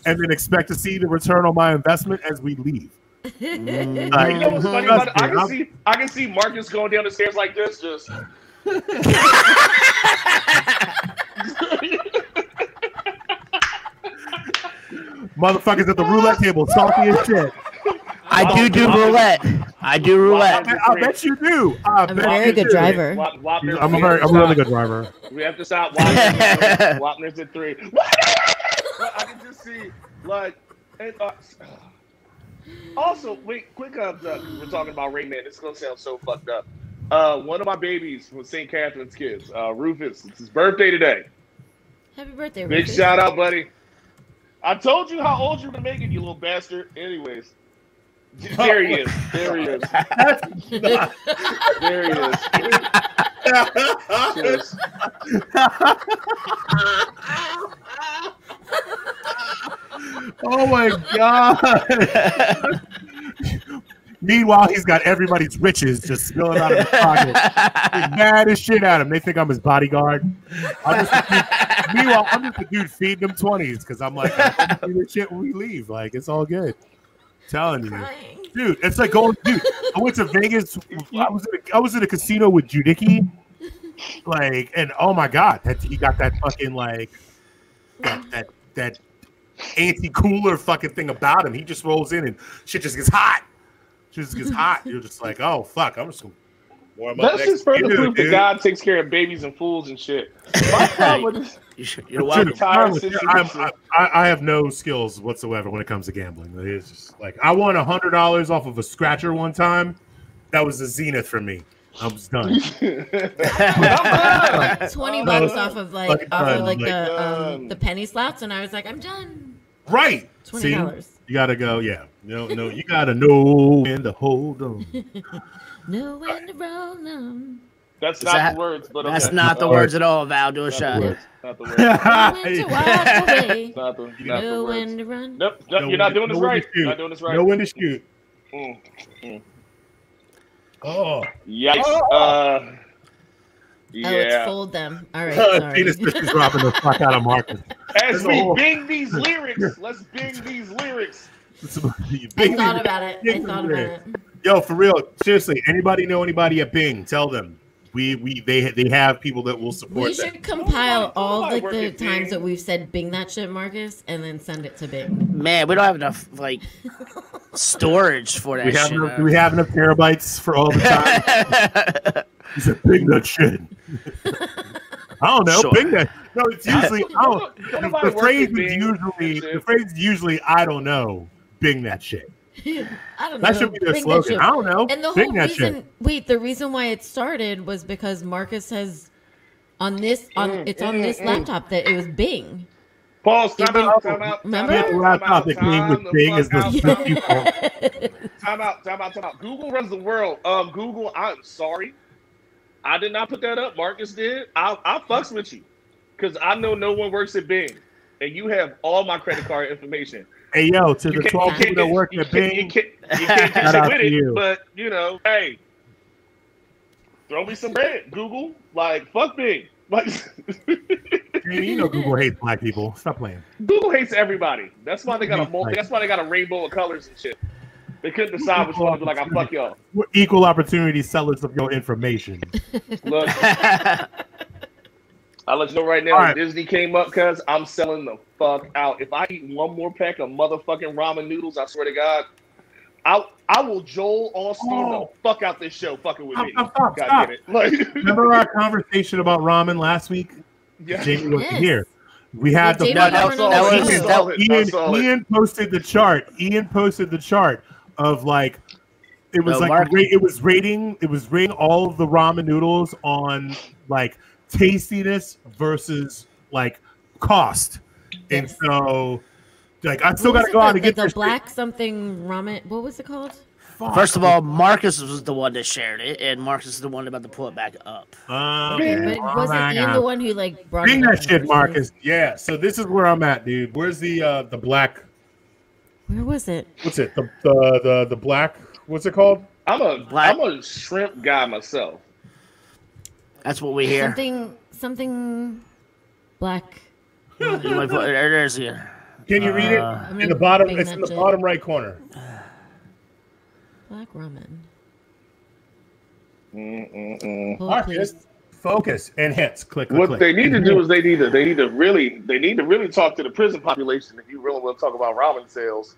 and then expect to see the return on my investment as we leave. You know what's funny about it? I can see Marcus going down the stairs like this, just. Motherfuckers at the roulette table, salty as shit. I do roulette. I bet you do. I'm a very good driver. I'm a really good driver. We have to stop. Wapner's at 3. I can just see, like, also, wait, quick up. We're talking about Rain Man. It's gonna sound so fucked up. One of my babies was St. Catherine's kids, Rufus. It's his birthday today. Happy birthday, Rufus. Big shout out, buddy. I told you how old you were making, you little bastard. Anyways. There he is. There he is. There he is. Cheers. Oh, my God. Meanwhile, he's got everybody's riches just spilling out of his pocket. He's mad as shit at him. They think I'm his bodyguard. Meanwhile, I'm just a dude feeding them 20s because I'm like, I'm gonna do this shit when we leave. Like, it's all good. I'm telling you. Dude, it's like going, dude, I went to Vegas. I was in a casino with Judicki. Like, and oh my God, he got that fucking, like, that anti-cooler fucking thing about him. He just rolls in and shit just gets hot. Just gets hot. You're just like, oh fuck, I'm just gonna warm up. That's just further proof that God takes care of babies and fools and shit. My problem is, I have no skills whatsoever when it comes to gambling. It's just like I won $100 off of a scratcher one time. That was a zenith for me. I was done. Like $20 off of the penny slots, and I was like, I'm done. Right. $20. You gotta go, yeah. No, you gotta know when to hold them. Know when to roll them. That's not the words at all, Val. Do a shot. Not the words. Know when to run. Nope, you're not doing this right. Know when to shoot. Oh, yikes. Yeah. Oh, let's fold them. All right, sorry. This is dropping the fuck out of Marcus. As we Bing these lyrics, let's Bing these lyrics. I thought about it. Yo, for real, seriously, anybody know anybody at Bing? Tell them. They have people that will support. We should compile all like the times that we've said Bing that shit, Marcus, and then send it to Bing. Man, we don't have enough like storage for that. We have enough terabytes for all the time. He said Bing that shit. I don't know. Sure. Bing that. No, it's usually the phrase is usually I don't know. Bing that shit. I don't know. That should be their slogan. I don't know. And the whole reason, the reason why it started was because Marcus has on this laptop that it was Bing. Pause. Time out. Remember? Time out. Google runs the world. Google, I'm sorry. I did not put that up. Marcus did. I fucks with you because I know no one works at Bing, and you have all my credit card information. Hey, yo, to the 12 people that work at Bing, you can't get shit with it, but, you know, hey, throw me some bread, Google. Like, fuck Bing. Like, you know Google hates black people. Stop playing. Google hates everybody. That's why they got a rainbow of colors and shit. They couldn't decide which one to be like, I fuck y'all. We're equal opportunity sellers of your information. Look, I'll let you know right now, if Disney came up, cuz I'm selling the fuck out. If I eat one more pack of motherfucking ramen noodles, I swear to God, I will Joel Austin the fuck out this show fucking with me. Stop. It. Like, remember our conversation about ramen last week? Yeah. Jamie wasn't here. We had Ian posted the chart. Ian posted the chart of like it was rating all of the ramen noodles on like tastiness versus like cost, and so like I still gotta go out and get the black something ramen. What was it called? First of all, Marcus was the one that shared it, and Marcus is the one about to pull it back up. Okay. But wasn't Ian the one who like brought that shit, Marcus? Yeah. So this is where I'm at, dude. Where's the black? Where was it? What's it? The black? What's it called? I'm a shrimp guy myself. That's what we hear. Something black. There's it. Can you read it? In the bottom, it's in the bottom right corner. Black ramen. Marcus, focus and hits. Click. What they need to do is they need to really talk to the prison population if you really want to talk about ramen sales.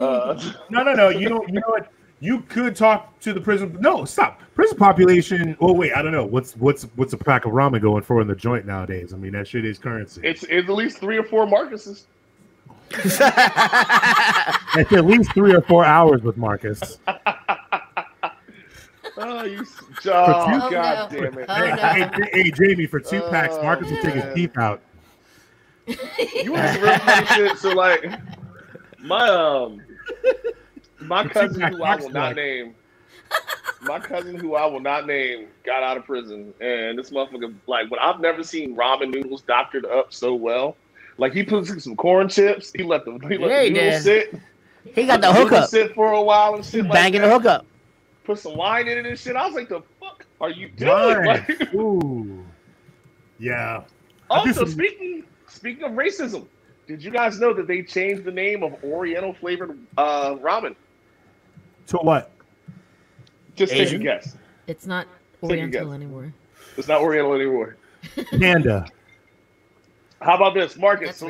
No. You don't. You know what? You could talk to the prison. No, stop. Prison population. Oh wait, I don't know. What's a pack of ramen going for in the joint nowadays? I mean, that shit is currency. It's at least 3 or 4 Marcuses. It's at least 3 or 4 hours with Marcus. Oh, you God no. Damn it! Hey, Jamie, for 2 packs, Marcus will take his teeth out. You want some real funny shit? So like, my cousin who I will not name, got out of prison, and this motherfucker, like, when I've never seen ramen noodles doctored up so well. Like, he put some corn chips, he let the noodles sit. He got the hookup. Sit for a while and shit. Banging the hookup. Put some wine in it and shit. I was like, the fuck are you doing? Like, ooh, yeah. Also, speaking of racism, did you guys know that they changed the name of Oriental flavored ramen? To what? Just take a guess. It's not Oriental anymore. Panda. How about this, Marcus? That's so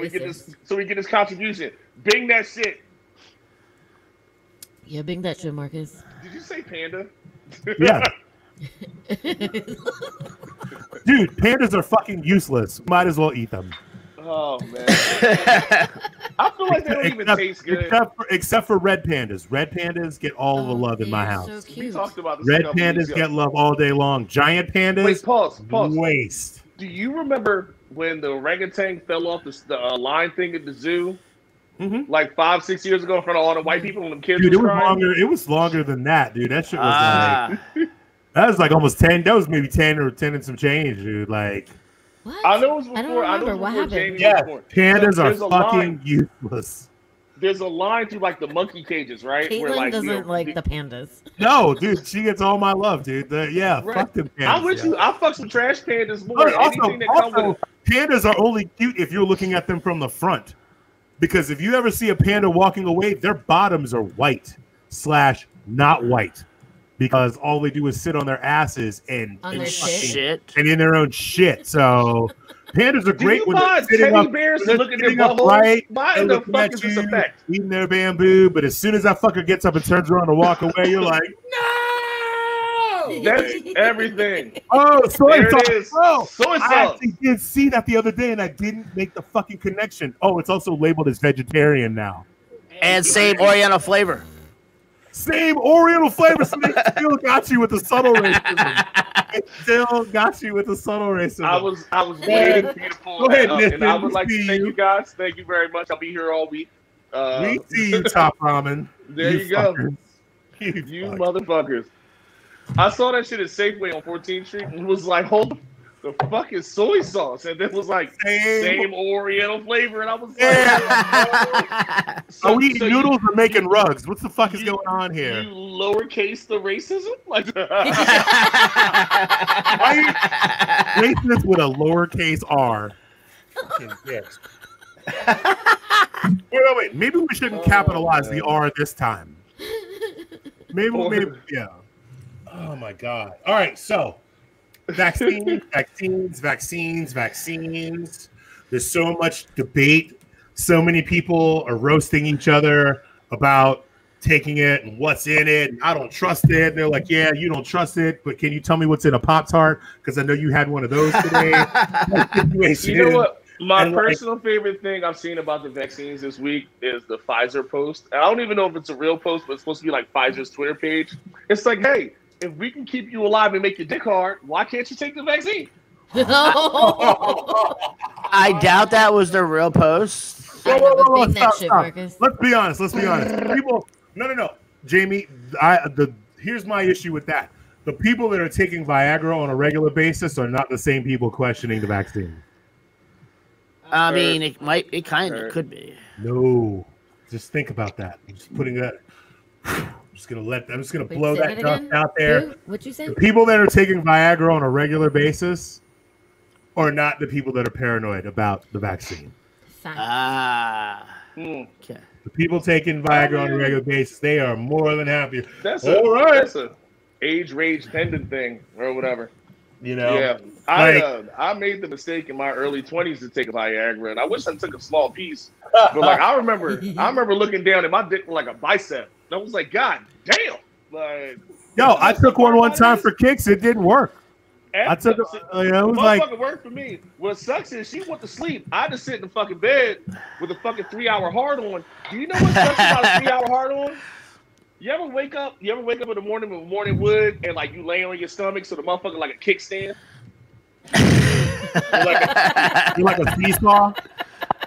we get this contribution. Bing that shit. Yeah, Bing that shit, Marcus. Did you say panda? Yeah. Dude, pandas are fucking useless. Might as well eat them. Oh man. I feel like they don't even taste good. Except for red pandas. Red pandas get all the love in my house. So we talked about this. Red pandas get love all day long. Giant pandas. Wait, pause. Waste. Do you remember when the orangutan fell off the line thing at the zoo, like 5-6 years ago, in front of all the white people and the kids? Dude, it was longer than that, dude. That shit was like that was like almost 10. That was maybe 10 and some change, dude. Like, what? I know it was before. I don't remember what happened. Yeah, pandas are fucking useless. There's a line through like the monkey cages, right? Caitlin doesn't like the pandas. No, dude, she gets all my love, dude. Fuck them pandas. I'm with you. I fuck some trash pandas more. But also, pandas are only cute if you're looking at them from the front, because if you ever see a panda walking away, their bottoms are white / not white. because all they do is sit on their asses and in their own shit. So pandas are great when they're sitting up, eating their bamboo. But as soon as that fucker gets up and turns around to walk away, you're like, no! That's everything. Oh, soy sauce. Oh, soy sauce. I actually did see that the other day, and I didn't make the fucking connection. Oh, it's also labeled as vegetarian now. And same Oriental flavor. Same Oriental flavor, so they still got you with the subtle racism. It still got you with the subtle racism. I was waiting for you to pull that up, and I would like to thank you guys. Thank you very much. I'll be here all week. We see you, Top Ramen. There you go. You motherfuckers. I saw that shit at Safeway on 14th Street and was like, hold the fuck is soy sauce? And it was like, same Oriental flavor. And I was like, yeah. So, are we eating noodles or making rugs? What the fuck is going on here? You lowercase the racism? Like, racist with a lowercase r. Yes. Wait. Maybe we shouldn't capitalize the r this time. Maybe, yeah. Oh, my God. All right, so. Vaccines. There's so much debate. So many people are roasting each other about taking it and what's in it. And I don't trust it. And they're like, yeah, you don't trust it, but can you tell me what's in a Pop-Tart? Because I know you had one of those today. You know what? My personal favorite thing I've seen about the vaccines this week is the Pfizer post. And I don't even know if it's a real post, but it's supposed to be like Pfizer's Twitter page. It's like, hey, if we can keep you alive and make your dick hard, why can't you take the vaccine? I doubt that was the real post. Stop. Let's be honest. People, no. Jamie, here's my issue with that. The people that are taking Viagra on a regular basis are not the same people questioning the vaccine. I mean, it could be. No, just think about that. I'm just putting that. I'm just gonna blow that dust out there. What'd you say? The people that are taking Viagra on a regular basis are not the people that are paranoid about the vaccine. Okay. The people taking Viagra on a regular basis, they are more than happy. That's a age rage pendant thing or whatever. You know. Yeah. I made the mistake in my early 20s to take a Viagra, and I wish I took a small piece. But like I remember looking down at my dick like a bicep. I was like, God damn! Like, yo, I took one time for kicks. It didn't work. It was like, fucking worked for me. What sucks is she went to sleep. I just sit in the fucking bed with a fucking 3-hour hard on. Do you know what sucks about a 3-hour hard on? You ever wake up in the morning with morning wood and like you lay on your stomach so the motherfucker like a kickstand. You're like a seesaw.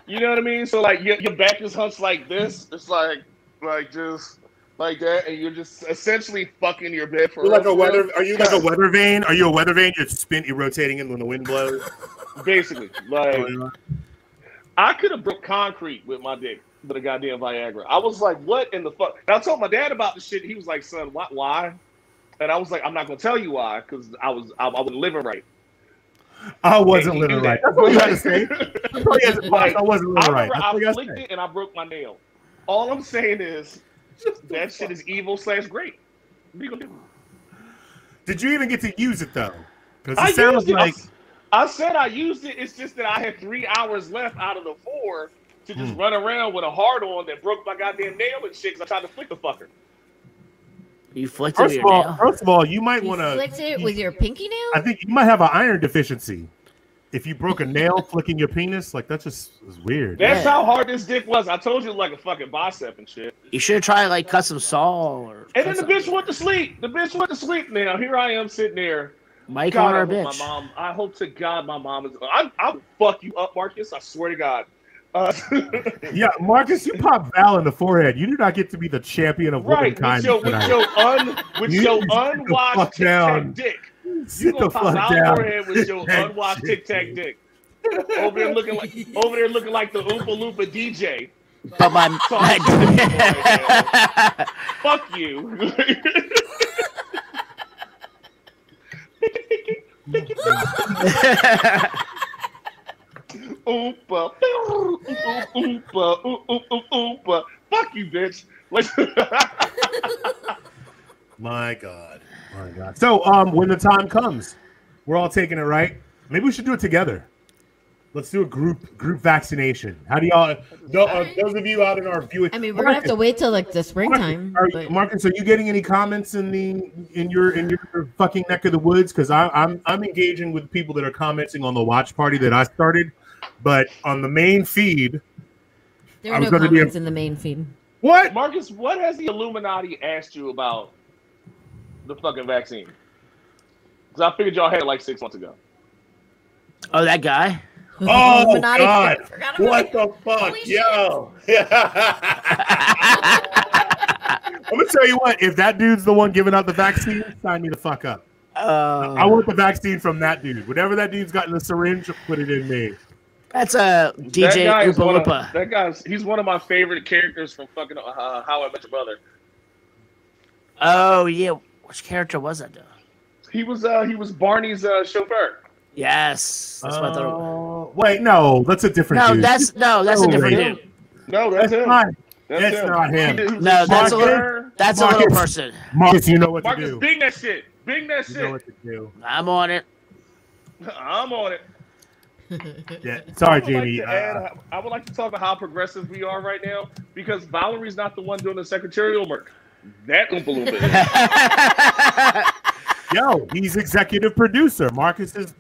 You know what I mean? So like your back is hunched like this. It's like. Like just like that, and you're just essentially fucking your bed for like a weather. Are you like a weather vane? Are you a weather vane? You're spinning, rotating, and when the wind blows, basically. Like I could have broke concrete with my dick, but a goddamn Viagra. I was like, what in the fuck? And I told my dad about the shit. He was like, son, why? And I was like, I'm not gonna tell you why, because I wasn't living right. I wasn't living right. That's what you had to say. I wasn't living right. I flicked it and I broke my nail. All I'm saying is that shit is evil/great. Did you even get to use it though? Because it sounds like I said I used it. It's just that I had 3 hours left out of the 4 to just run around with a hard on that broke my goddamn nail and shit because I tried to flick the fucker. You flicked it with your nail? First of all, you might want to flick it with your pinky nail. I think you might have an iron deficiency. If you broke a nail flicking your penis, like that just is weird. That's how hard this dick was. I told you, like a fucking bicep and shit. You should have tried like custom saw or. And then the bitch went to sleep. Now here I am sitting there. Mike on our bitch. My mom. I hope to God my mom is. I'll fuck you up, Marcus. I swear to God. Yeah, Marcus, you pop Val in the forehead. You do not get to be the champion of womankind. Right, with your unwashed tic-tac dick. Sit the fuck down. With your unwashed tic tac dick. Over there looking like the Oompa Loompa DJ. But my fuck you. Oompa, oompa, oompa, fuck you, bitch. My God. My God. So when the time comes, we're all taking it, right? Maybe we should do it together. Let's do a group vaccination. How do y'all? Those of you out in our viewing, I mean, we're gonna have to wait till like the springtime. Marcus, are you getting any comments in your fucking neck of the woods? Because I'm engaging with people that are commenting on the watch party that I started, but on the main feed, there are no comments in the main feed. What, Marcus? What has the Illuminati asked you about the fucking vaccine? Because I figured y'all had it like 6 months ago. Oh, that guy. Oh, God. What the fuck, yo. I'm going to tell you what. If that dude's the one giving out the vaccine, sign me the fuck up. I want the vaccine from that dude. Whatever that dude's got in the syringe, put it in me. That's DJ Oompa Loompa. That guy's, he's one of my favorite characters from fucking How I Met Your Brother. Oh, yeah. Which character was that, though? He was Barney's chauffeur. Yes. That's what I thought it was. Wait, no, that's a different dude. No, that's a different dude. No, that's him. That's not him. No, that's a little person. Marcus, you know what to do. Marcus, Bing that shit. Bing that shit. You know what to do. I'm on it. I'm on it. Yeah. Sorry, Jamie. I would like to talk about how progressive we are right now because Valerie's not the one doing the secretarial work. That Oompa Loompa is. Yo, he's executive producer. Marcus is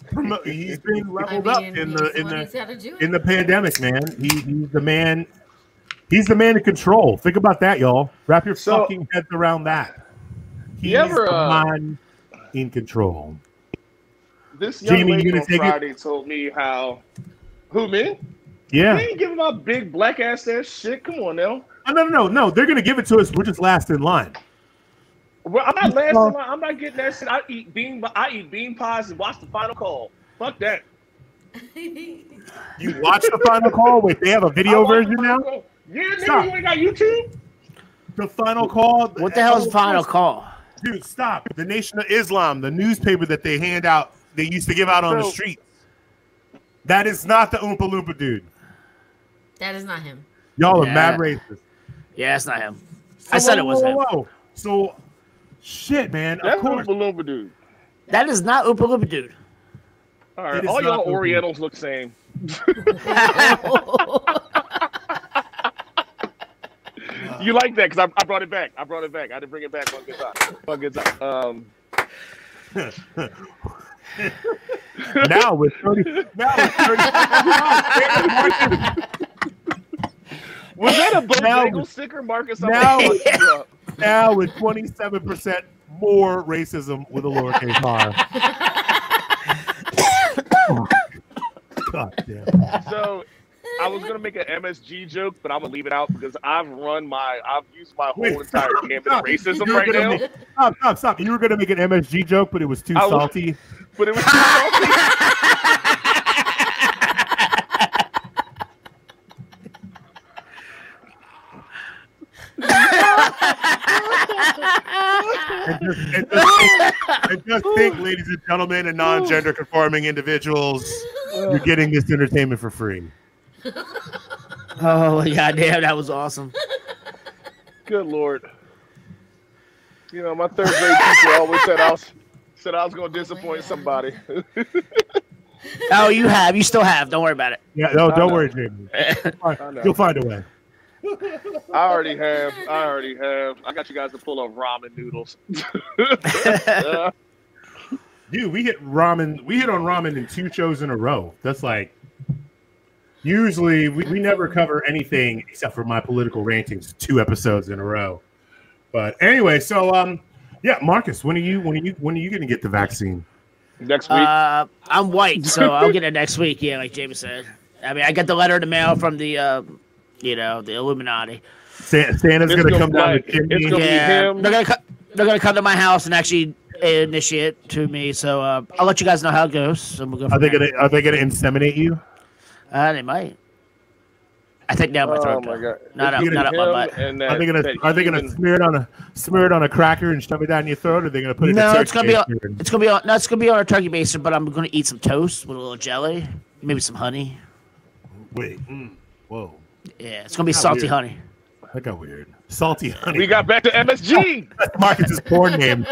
he's been leveled up in the pandemic, man. He's the man. He's the man in control. Think about that, y'all. Wrap your fucking heads around that. He's the man in control. This young lady on Friday told me how. Who, me? Yeah. They ain't giving my big black ass shit. Come on now. Oh, no. They're gonna give it to us. We're just last in line. Well, I'm not last in line. I'm not getting that shit. I eat bean pies and watch the final call. Fuck that. You watch the final call? Wait, they have a video version now? Call. Yeah, nigga, you ain't got YouTube? The final call? What the hell is final call? Dude, stop. The Nation of Islam, the newspaper that they hand out, they used to give out on the street. That is not the Oompa Loompa dude. That is not him. Y'all are mad racist. Yeah, it's not him. I said it was him. So... Shit, man. That's Oompa Loompa dude. That is not Oompa Loompa dude. All right, all y'all Orientals look the same. You like that because I brought it back. I didn't bring it back. One good time. Now with 30. Was that a Bojangles sticker, Marcus? Now with 27% more racism with a lowercase r. God damn. So I was gonna make an MSG joke, but I'm gonna leave it out because I've used my whole entire gamut of racism right now. Stop. You were gonna make an MSG joke, but it was too salty. But it was too salty. And just think, ladies and gentlemen, and non-gender conforming individuals, you're getting this entertainment for free. Oh, goddamn, that was awesome. Good Lord. You know, my third grade teacher always said I was going to disappoint somebody. Oh, you have. You still have. Don't worry about it. Yeah, no, don't worry, Jamie. You'll find a way. I already have. I got you guys to pull up ramen noodles. Dude, we hit on ramen in 2 shows in a row. That's like usually we never cover anything except for my political rantings 2 episodes in a row. But anyway, so yeah, Marcus, when are you gonna get the vaccine? Next week. I'm white, so I'll get it next week, yeah, like James said. I mean I got the letter in the mail from the the Illuminati. Santa's going to come down the chimney. They're going to come to my house and actually initiate to me. So I'll let you guys know how it goes. So we'll go from there. Are they going to inseminate you? They might. I think down my throat. Oh my God. Not up my butt. Are they going to smear it on a cracker and shove it down your throat? Or are they going to put it? No, it's going to be on a turkey baster. But I'm going to eat some toast with a little jelly, maybe some honey. Wait. Whoa. Yeah, it's gonna be salty honey. That got weird. Salty honey. We got back to MSG. Marcus's porn name.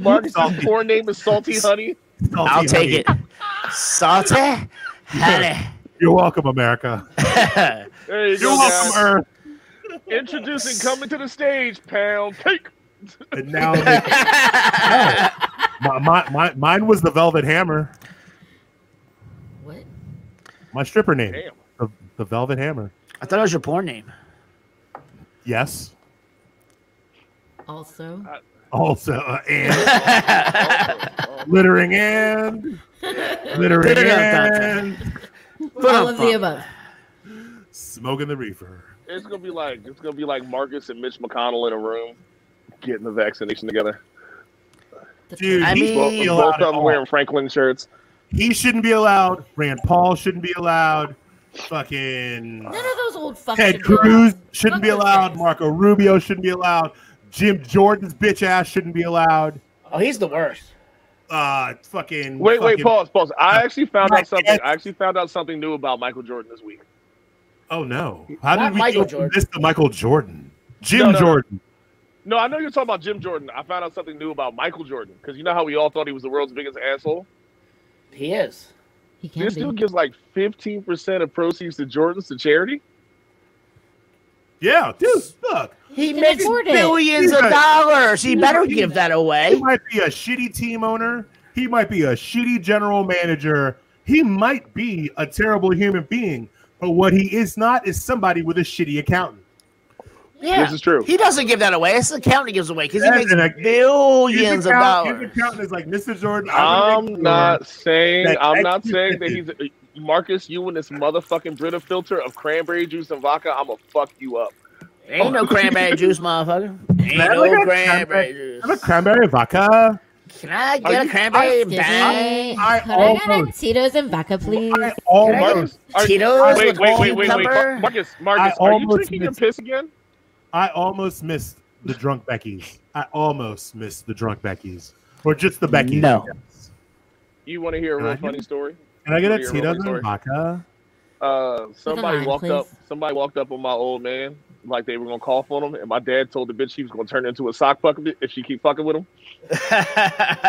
Marcus's porn name is Salty Honey. Salty I'll honey. Take it. Salty Honey. You're welcome, America. You're welcome, Earth. Introducing, coming to the stage, Pound Cake. And now, mine was the Velvet Hammer. What? My stripper name. Damn. The Velvet Hammer. I thought it was your porn name. Yes. Also. Also. Littering and. Littering and. All of the above. Smoking the reefer. It's gonna be like Marcus and Mitch McConnell in a room getting the vaccination together. Dude, I mean, both of them wearing Franklin shirts. He shouldn't be allowed. Rand Paul shouldn't be allowed. Fucking none of those old fucking Ted Cruz shouldn't be allowed. Marco Rubio shouldn't be allowed. Jim Jordan's bitch ass shouldn't be allowed. Oh, he's the worst. Fucking wait, pause. I actually found out something new about Michael Jordan this week. Oh no! How did we miss Michael Jordan? Jim Jordan. No, I know you're talking about Jim Jordan. I found out something new about Michael Jordan because you know how we all thought he was the world's biggest asshole. He is. He can this be. Dude gives like 15% of proceeds to Jordans to charity. Yeah, dude, look. He makes billions of dollars. He better give that away. He might be a shitty team owner. He might be a shitty general manager. He might be a terrible human being. But what he is not is somebody with a shitty accountant. Yeah. This is true. He doesn't give that away. It's the accountant he gives away because he makes billions of dollars. His accountant is like, Mr. Jordan, I'm not saying that he's... Marcus, you and this motherfucking Brita filter of cranberry juice and vodka, I'm going to fuck you up. Ain't no cranberry juice, motherfucker. Ain't no cranberry juice. I'm a cranberry vodka. Can I get a cranberry bag? Can I get Tito's and vodka, please? Tito's with cucumber? Marcus, are you drinking your piss again? I almost missed the drunk Becky's. Or just the Becky's. No. You want to hear a real funny story? Can I get a Tito's and vodka? Somebody walked up on my old man like they were going to cough on him, and my dad told the bitch he was going to turn into a sock puppet if she keep fucking with him.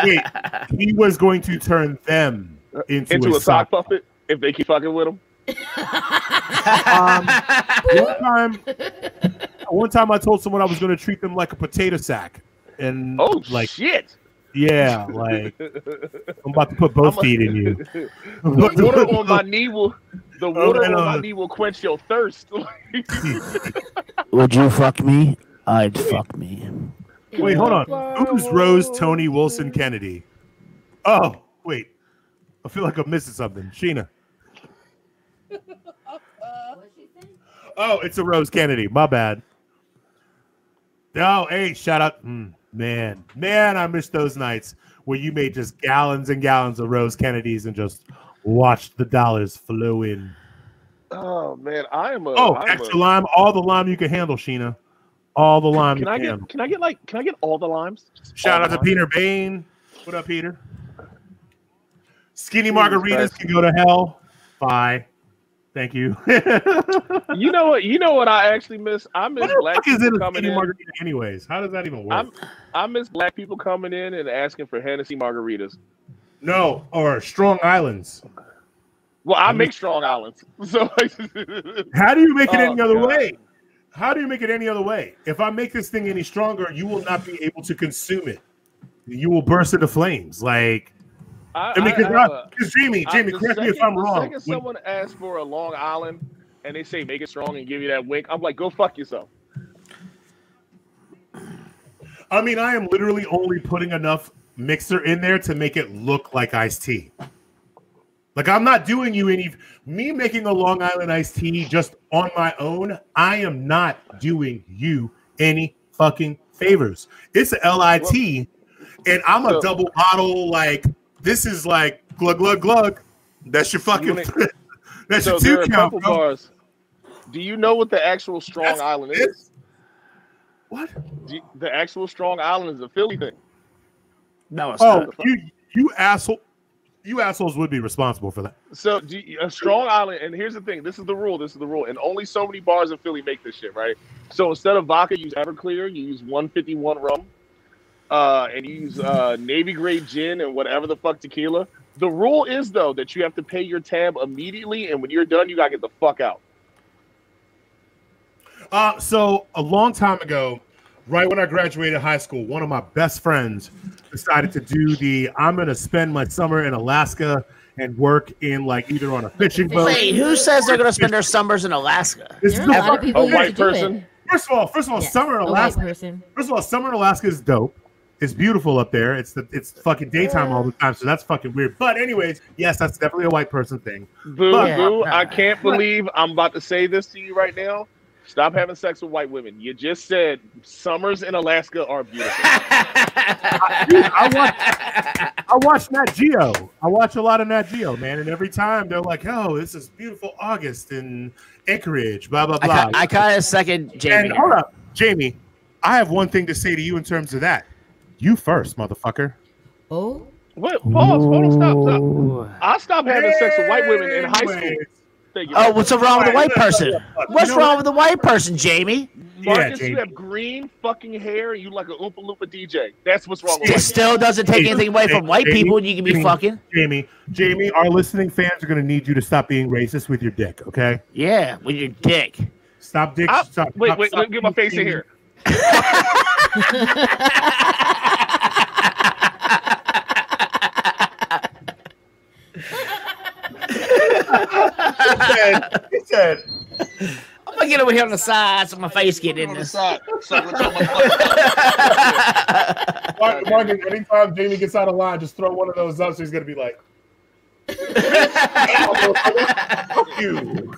Wait, he was going to turn them into a sock puppet if they keep fucking with him? One time I told someone I was going to treat them like a potato sack. And shit. Yeah, like I'm about to put both feet in you. The water on my knee will quench your thirst. Would you fuck me? I'd fuck me. Wait, hold on. Who's Rose Tony Wilson Kennedy? Oh, wait. I feel like I'm missing something. Sheena. Oh, it's a Rose Kennedy. My bad. No, hey, shout out. Man, I miss those nights where you made just gallons and gallons of Rose Kennedys and just watched the dollars flow in. Oh, man, extra lime, all the lime you can handle, Sheena. All the lime you can handle. Can I get all the limes? Shout out to Peter Bain. What up, Peter? Skinny margaritas can go to hell. Bye. Thank you. You know what? I actually miss. I miss black people coming in. Anyways, how does that even work? I miss black people coming in and asking for Hennessy margaritas. No, or Strong Islands. Well, I make Strong Islands. So how do you make it any other way? How do you make it any other way? If I make this thing any stronger, you will not be able to consume it. You will burst into flames, like. Jamie, correct me if I'm wrong. The second someone asks for a Long Island and they say make it strong and give you that wink, I'm like, go fuck yourself. I mean, I am literally only putting enough mixer in there to make it look like iced tea. Like, I'm not doing you any... Me making a Long Island iced tea just on my own, I am not doing you any fucking favors. It's a LIT, and I'm a double bottle, like... This is like glug glug glug. That's your fucking. That's your two count, bro. Bars. Do you know what the actual Strong Island is? What? The actual Strong Island is a Philly thing. No, it's not. You asshole! You assholes would be responsible for that. So Strong Island, and here's the thing. This is the rule. And only so many bars in Philly make this shit, right? So instead of vodka, you use Everclear. You use 151 rum. And you use Navy grade gin and whatever the fuck tequila. The rule is, though, that you have to pay your tab immediately. And when you're done, you got to get the fuck out. So a long time ago, right when I graduated high school, one of my best friends decided to do the I'm going to spend my summer in Alaska and work in like either on a fishing boat. Wait, who says they're going to spend their summers in Alaska? This is a white person. First of all, yeah, summer in Alaska. First of all, summer in Alaska is dope. It's beautiful up there. It's fucking daytime all the time, so that's fucking weird. But anyways, yes, that's definitely a white person thing. Boo. I can't believe I'm about to say this to you right now. Stop having sex with white women. You just said summers in Alaska are beautiful. Dude, I watch Nat Geo. I watch a lot of Nat Geo, man. And every time they're like, oh, this is beautiful August in Anchorage, blah, blah, blah. I caught a second, Jamie. And hold up, Jamie, I have one thing to say to you in terms of that. You first, motherfucker. Oh? What? Pause. Hold on. Stop. I stopped having sex with white women in high school. Oh, what's wrong with the white person? What's wrong with the white person, Jamie? Marcus, you have green fucking hair and you like an Oompa Loompa DJ. That's what's wrong with it. It still doesn't take anything away from white people and you can be fucking. Jamie, our listening fans are going to need you to stop being racist with your dick, okay? Yeah, with your dick. Stop dick. Wait, let me get my face in here. He said, I'm gonna get over here on the side so my face get in this. Marcus, anytime Jamie gets out of line, just throw one of those up so he's gonna be like, fuck you.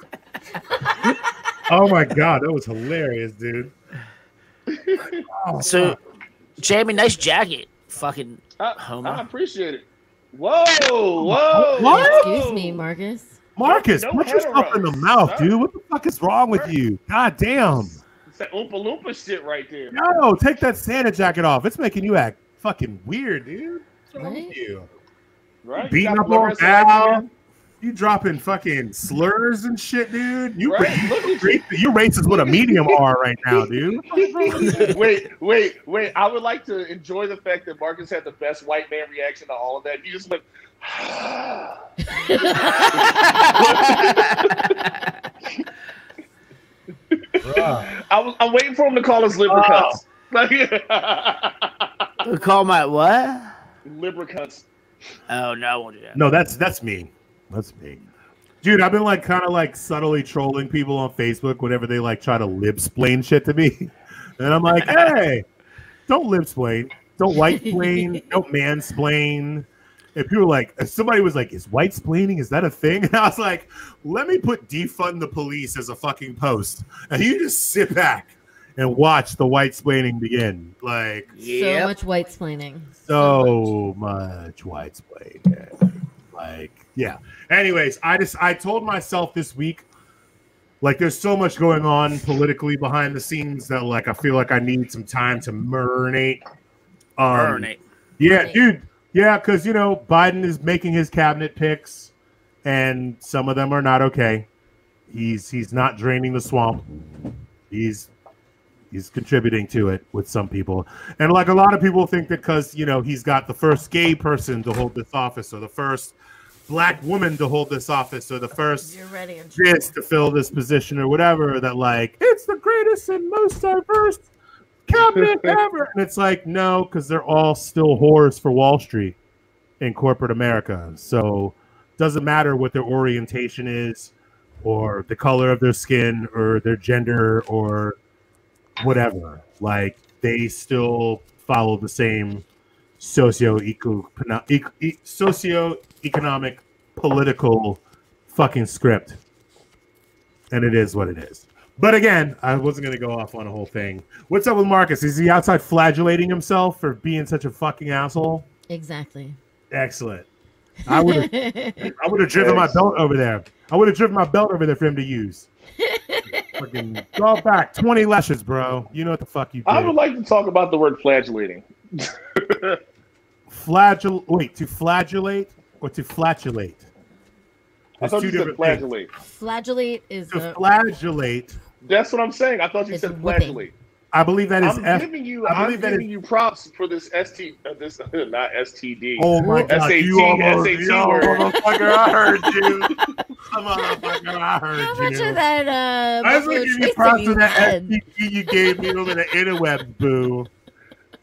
Oh my god, that was hilarious, dude. Oh, so, god. Jamie, nice jacket. Fucking homo. I appreciate it. Whoa! Excuse me, Marcus, put yourself in the mouth, dude. What the fuck is wrong with you? God damn. It's that Oompa Loompa shit right there. No, take that Santa jacket off. It's making you act fucking weird, dude. What's wrong with you? Right? Beating up on Al. You dropping fucking slurs and shit, dude. You racist with a medium R right now, dude. Wait. I would like to enjoy the fact that Marcus had the best white man reaction to all of that. You just went, I'm waiting for him to call us libercunts. Call my what? Libercunts. Oh, no, I won't do that. No, that's me. That's me. Dude, I've been like kind of like subtly trolling people on Facebook whenever they like try to lib-splain shit to me. And I'm like, hey, don't lib-splain. Don't white-splain. Don't mansplain. And people were like, somebody was like, is white-splaining? Is that a thing? And I was like, let me put defund the police as a fucking post. And you just sit back and watch the white-splaining begin. Like, so much white-splaining. So much white-splaining. Like, yeah. Anyways, I told myself this week, like, there's so much going on politically behind the scenes that, like, I feel like I need some time to marinate. Yeah, dude. Yeah, because, you know, Biden is making his cabinet picks, and some of them are not okay. He's not draining the swamp. He's contributing to it with some people. And like a lot of people think that because, you know, he's got the first gay person to hold this office or the first black woman to hold this office or the first this to fill this position or whatever, that like, it's the greatest and most diverse cabinet ever. And it's like, no, because they're all still whores for Wall Street in corporate America. So it doesn't matter what their orientation is or the color of their skin or their gender or whatever, like they still follow the same socioeconomic political fucking script, and it is what it is. But again, I wasn't gonna go off on a whole thing. What's up with Marcus? Is he outside flagellating himself for being such a fucking asshole? Exactly. Excellent. I would have driven my belt over there. I would have driven my belt over there for him to use. Fucking go back 20 lashes, bro. You know what the fuck you did. I would like to talk about the word flagellating. To flagellate? or to flatulate. There's I thought you said flagellate. Things. Flagellate is to flagellate. That's what I'm saying. I thought you said flagellate. I believe that is. I'm giving you props for this not STD. Oh my God! SAT, you almost, SAT word. Motherfucker, I heard you. Come on, motherfucker, I heard you. How much of that? I'm giving you props for that STD you gave me over the interweb, boo.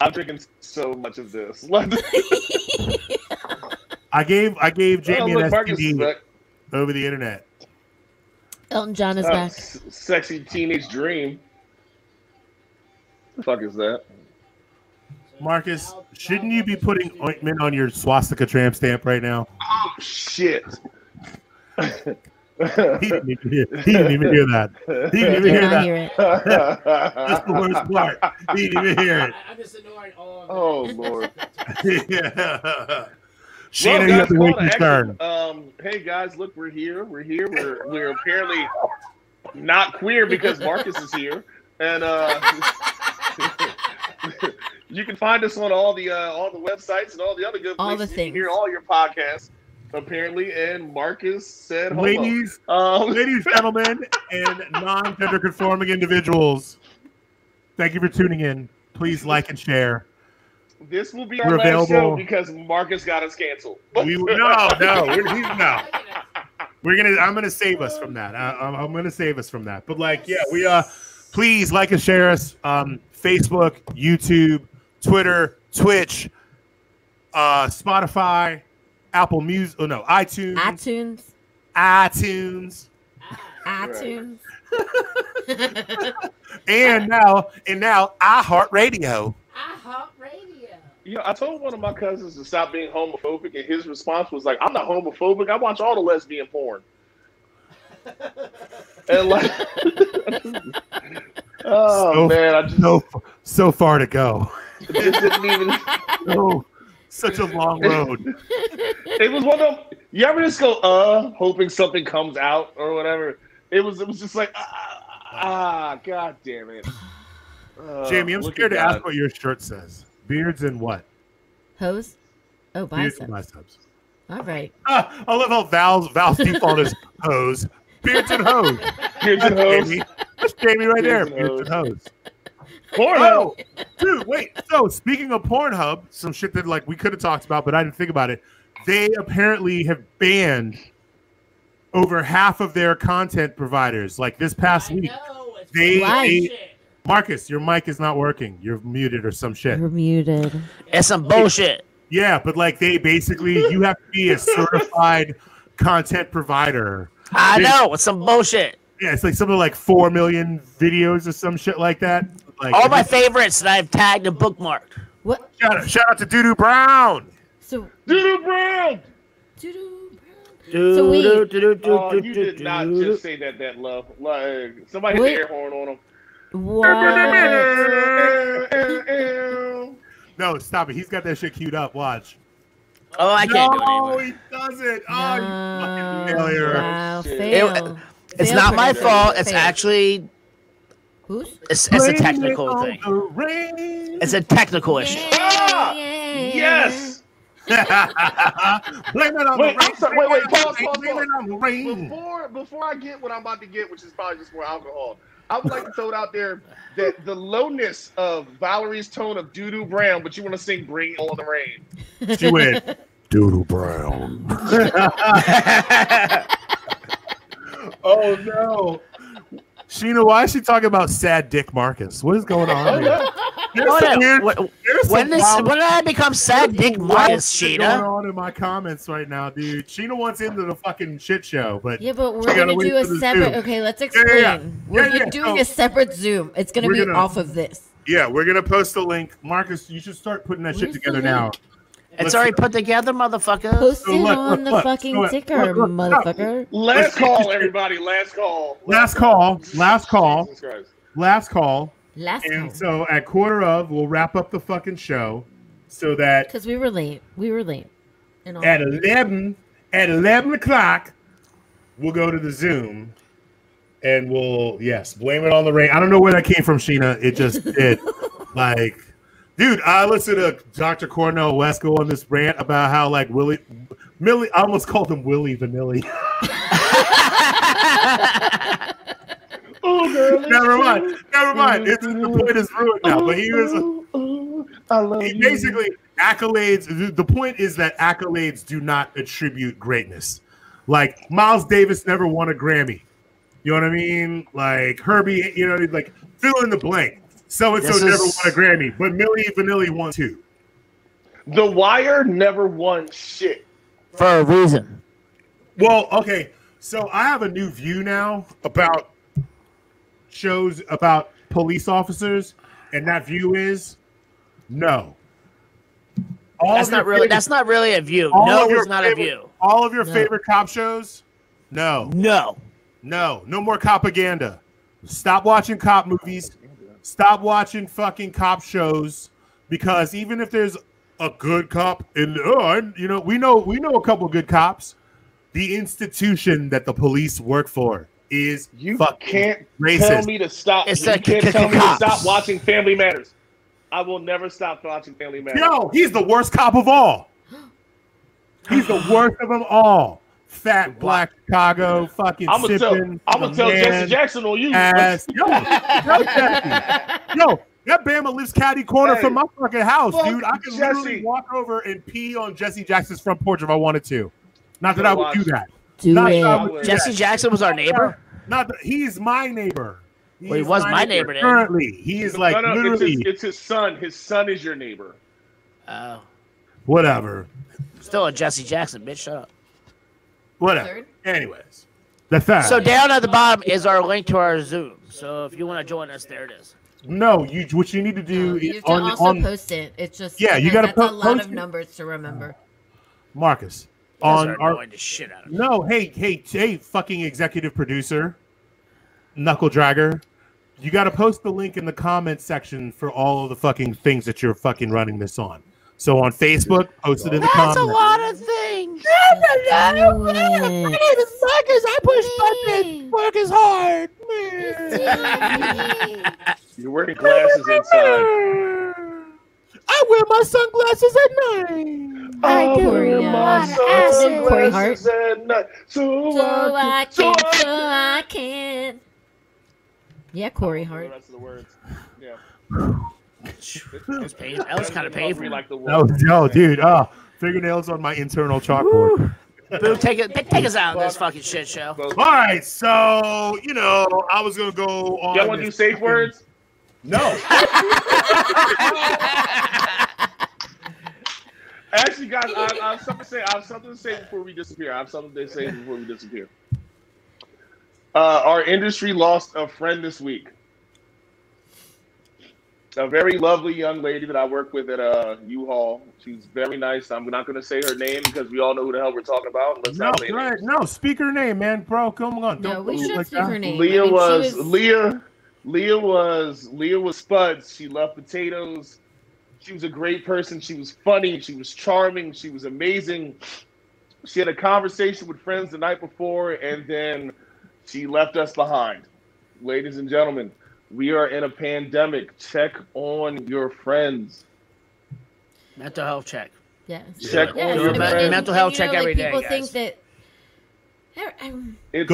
I'm drinking so much of this. I gave Jamie an STD over the internet. Elton John is back. Sexy teenage dream. The fuck is that? Marcus, shouldn't you be putting ointment on your swastika tramp stamp right now? Oh, shit. He didn't even hear that. He didn't even hear that. That's the worst part. He didn't even hear it. I'm just ignoring all of it. Oh, Lord. Yeah. Shannon, you have to wait your turn. Hey, guys, look, we're here. We're apparently not queer because Marcus is here. And you can find us on all the websites and all the other good places. You can hear all your podcasts, apparently. And Marcus said, hello. Ladies, gentlemen, and non-gender conforming individuals, thank you for tuning in. Please like and share. This will be our last show because Marcus got us canceled. No. I'm gonna save us from that. I'm gonna save us from that. But please like and share us. Facebook, YouTube, Twitter, Twitch, Spotify, Apple Music. Oh no, iTunes. and now iHeartRadio. You know, I told one of my cousins to stop being homophobic, and his response was like, "I'm not homophobic. I watch all the lesbian porn." And man, I just so far to go. This didn't even. Such a long road. It was one of them. You ever just go, hoping something comes out or whatever? It was just like, God damn it. Jamie, I'm scared to ask what your shirt says. Beards and what? Hose? Oh, biceps. Beards and biceps. All right. I love how Val's default is hose. Beards and hose. Beards and hose. That's Jamie right there. Beards and hose. Pornhub. Dude, wait. So, speaking of Pornhub, some shit that we could have talked about, but I didn't think about it. They apparently have banned over half of their content providers. This past week, Marcus, your mic is not working. You're muted or some shit. You're muted. That's some bullshit. Yeah, but they basically, you have to be a certified content provider. I know. It's some bullshit. Yeah, it's 4 million videos or some shit like that. All my favorites that I've tagged and bookmarked. What? Shout out to Doodoo Brown. So Doodoo Brown. So you did not just say that, love. Somebody hit the air horn on him. What? No, stop it. He's got that shit queued up. Watch. Oh, I can't do it anymore. No, he doesn't. Oh, you fucking failure. Wow, it's not my fault. It's actually... It's a technical thing. It's a technical issue. Yes! Blame it on the rain. Wait, pause. Blame it on the rain. Before I get what I'm about to get, which is probably just more alcohol, I would like to throw it out there that the lowness of Valerie's tone of Doodoo Brown, but you want to sing Bring On the Rain. She went, Doodoo Brown. Oh, no. Sheena, why is she talking about sad dick Marcus? What is going on here? When did I become sad dick Marcus, Sheena? What's going on in my comments right now, dude? Sheena wants into the fucking shit show. But we're going to do a separate... Zoom. Okay, let's explain. We're doing a separate Zoom. It's going to be off of this. Yeah, we're going to post a link. Marcus, you should start putting that shit together now. It's already put together, motherfucker. Post it on the fucking ticker, motherfucker. Last call, everybody. Last call. And so at quarter of, we'll wrap up the fucking show so that... Because we were late. At 11 o'clock, we'll go to the Zoom and we'll, blame it on the rain. I don't know where that came from, Sheena. It just did. Dude, I listened to Dr. Cornel Wesco on this rant about how, Millie, I almost called him Willie Vanilli. Oh, girl, never mind. It's the point is ruined now. But he was. I love you. Basically, accolades. The point is that accolades do not attribute greatness. Like Miles Davis never won a Grammy. You know what I mean? Like Herbie, you know, like fill in the blank. So-and-so never won a Grammy, but Milli Vanilli won two. The Wire never won shit. For a reason. Well, okay. So I have a new view now about shows about police officers, and that view is no. That's not really a view. No, it's not a view. All of your favorite cop shows? No. No. No. No more copaganda. Stop watching cop movies. Stop watching fucking cop shows, because even if there's a good cop in, we know a couple good cops. The institution that the police work for is you can't tell me to stop. You can't tell me to stop watching Family Matters. I will never stop watching Family Matters. Yo, he's the worst cop of all. He's the worst of them all. Fat black Chicago fucking. I'm gonna tell Jesse Jackson on you. Yo, that Bama lives catty corner from my fucking house, dude. I can literally walk over and pee on Jesse Jackson's front porch if I wanted to. Not that I would do that. Jesse Jackson was our neighbor. Not that he's my neighbor. Well, he was my neighbor currently. He is like literally. It's his son. His son is your neighbor. Oh. Whatever. Still a Jesse Jackson, bitch. Shut up. Whatever. Anyways, that's that. So down at the bottom is our link to our Zoom. So if you want to join us, there it is. No, what you need to do is also post it. It's just you got to post a lot of numbers to remember. Marcus. On our shit out of hey, fucking executive producer, knuckle dragger, you got to post the link in the comment section for all of the fucking things that you're fucking running this on. So on Facebook, post it in the comments. That's a lot of things. That's a lot of things. I push buttons. Work is hard. You're wearing glasses inside. I wear my sunglasses at night. I do wear my sunglasses at night. So I can. Yeah, Corey Hart. That's the words. Yeah. That was kind of painful. No, dude. Fingernails on my internal chalkboard. Boo, take us out of this fucking shit show. All right, so, you know, I was going to go on. Y'all want to do safe words? No. Actually, guys, I have something to say before we disappear. Our industry lost a friend this week. A very lovely young lady that I work with at U-Haul. She's very nice. I'm not going to say her name because we all know who the hell we're talking about. Speak her name, man, bro. Come on. We should speak her name. Leah was Spuds. She loved potatoes. She was a great person. She was funny. She was charming. She was amazing. She had a conversation with friends the night before, and then she left us behind. Ladies and gentlemen, we are in a pandemic. Check on your friends. Mental health check. Yes. Check on your friends. Mental health check every day. People think that. Go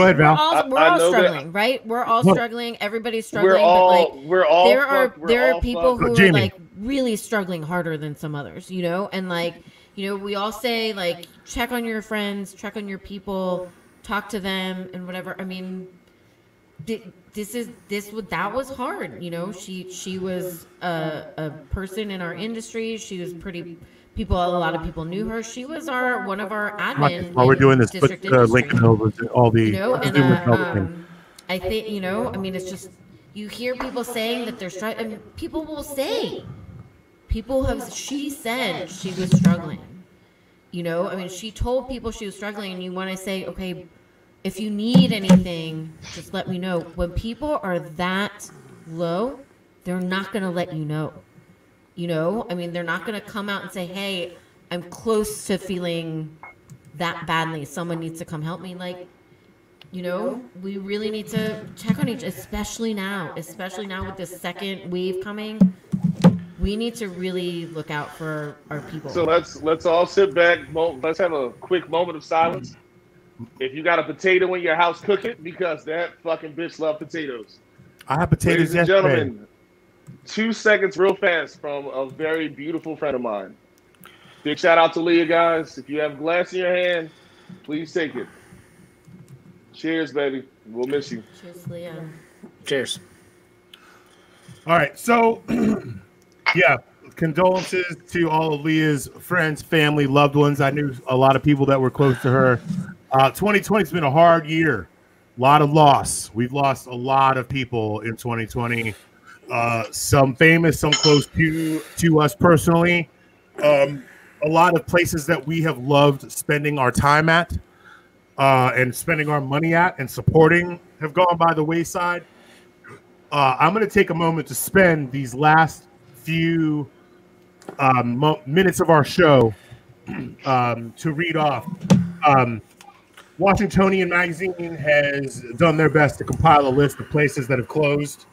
ahead, Val. We're all struggling, right? We're all struggling. Everybody's struggling. There are people who are like really struggling harder than some others, you know. And we all say like check on your friends, check on your people, talk to them, and whatever. I mean, that was hard, you know. She was a person in our industry. She was pretty. A lot of people knew her. She was one of our admin. While we're doing this, put the link in all the. I think it's just you hear people saying that they're struggling. I mean, people will say, she said she was struggling. You know, I mean, she told people she was struggling, and you want to say, okay, if you need anything, just let me know. When people are that low, they're not going to let you know. You know, I mean, they're not going to come out and say, hey, I'm close to feeling that badly. Someone needs to come help me. Like, you know, we really need to check on each, especially now with this second wave coming. we need to really look out for our people. So let's all sit back. Let's have a quick moment of silence. If you got a potato in your house, cook it, because that fucking bitch loves potatoes. I have potatoes yesterday. Ladies and gentlemen, 2 seconds real fast from a very beautiful friend of mine. Big shout out to Leah, guys. If you have glass in your hand, please take it. Cheers, baby. We'll miss you. Cheers, Leah. Cheers. All right. So, yeah, condolences to all of Leah's friends, family, loved ones. I knew a lot of people that were close to her. 2020 has been a hard year. A lot of loss. We've lost a lot of people in 2020. Some famous, some close to us personally. A lot of places that we have loved spending our time at and spending our money at and supporting have gone by the wayside. I'm going to take a moment to spend these last few minutes of our show to read off. Washingtonian magazine has done their best to compile a list of places that have closed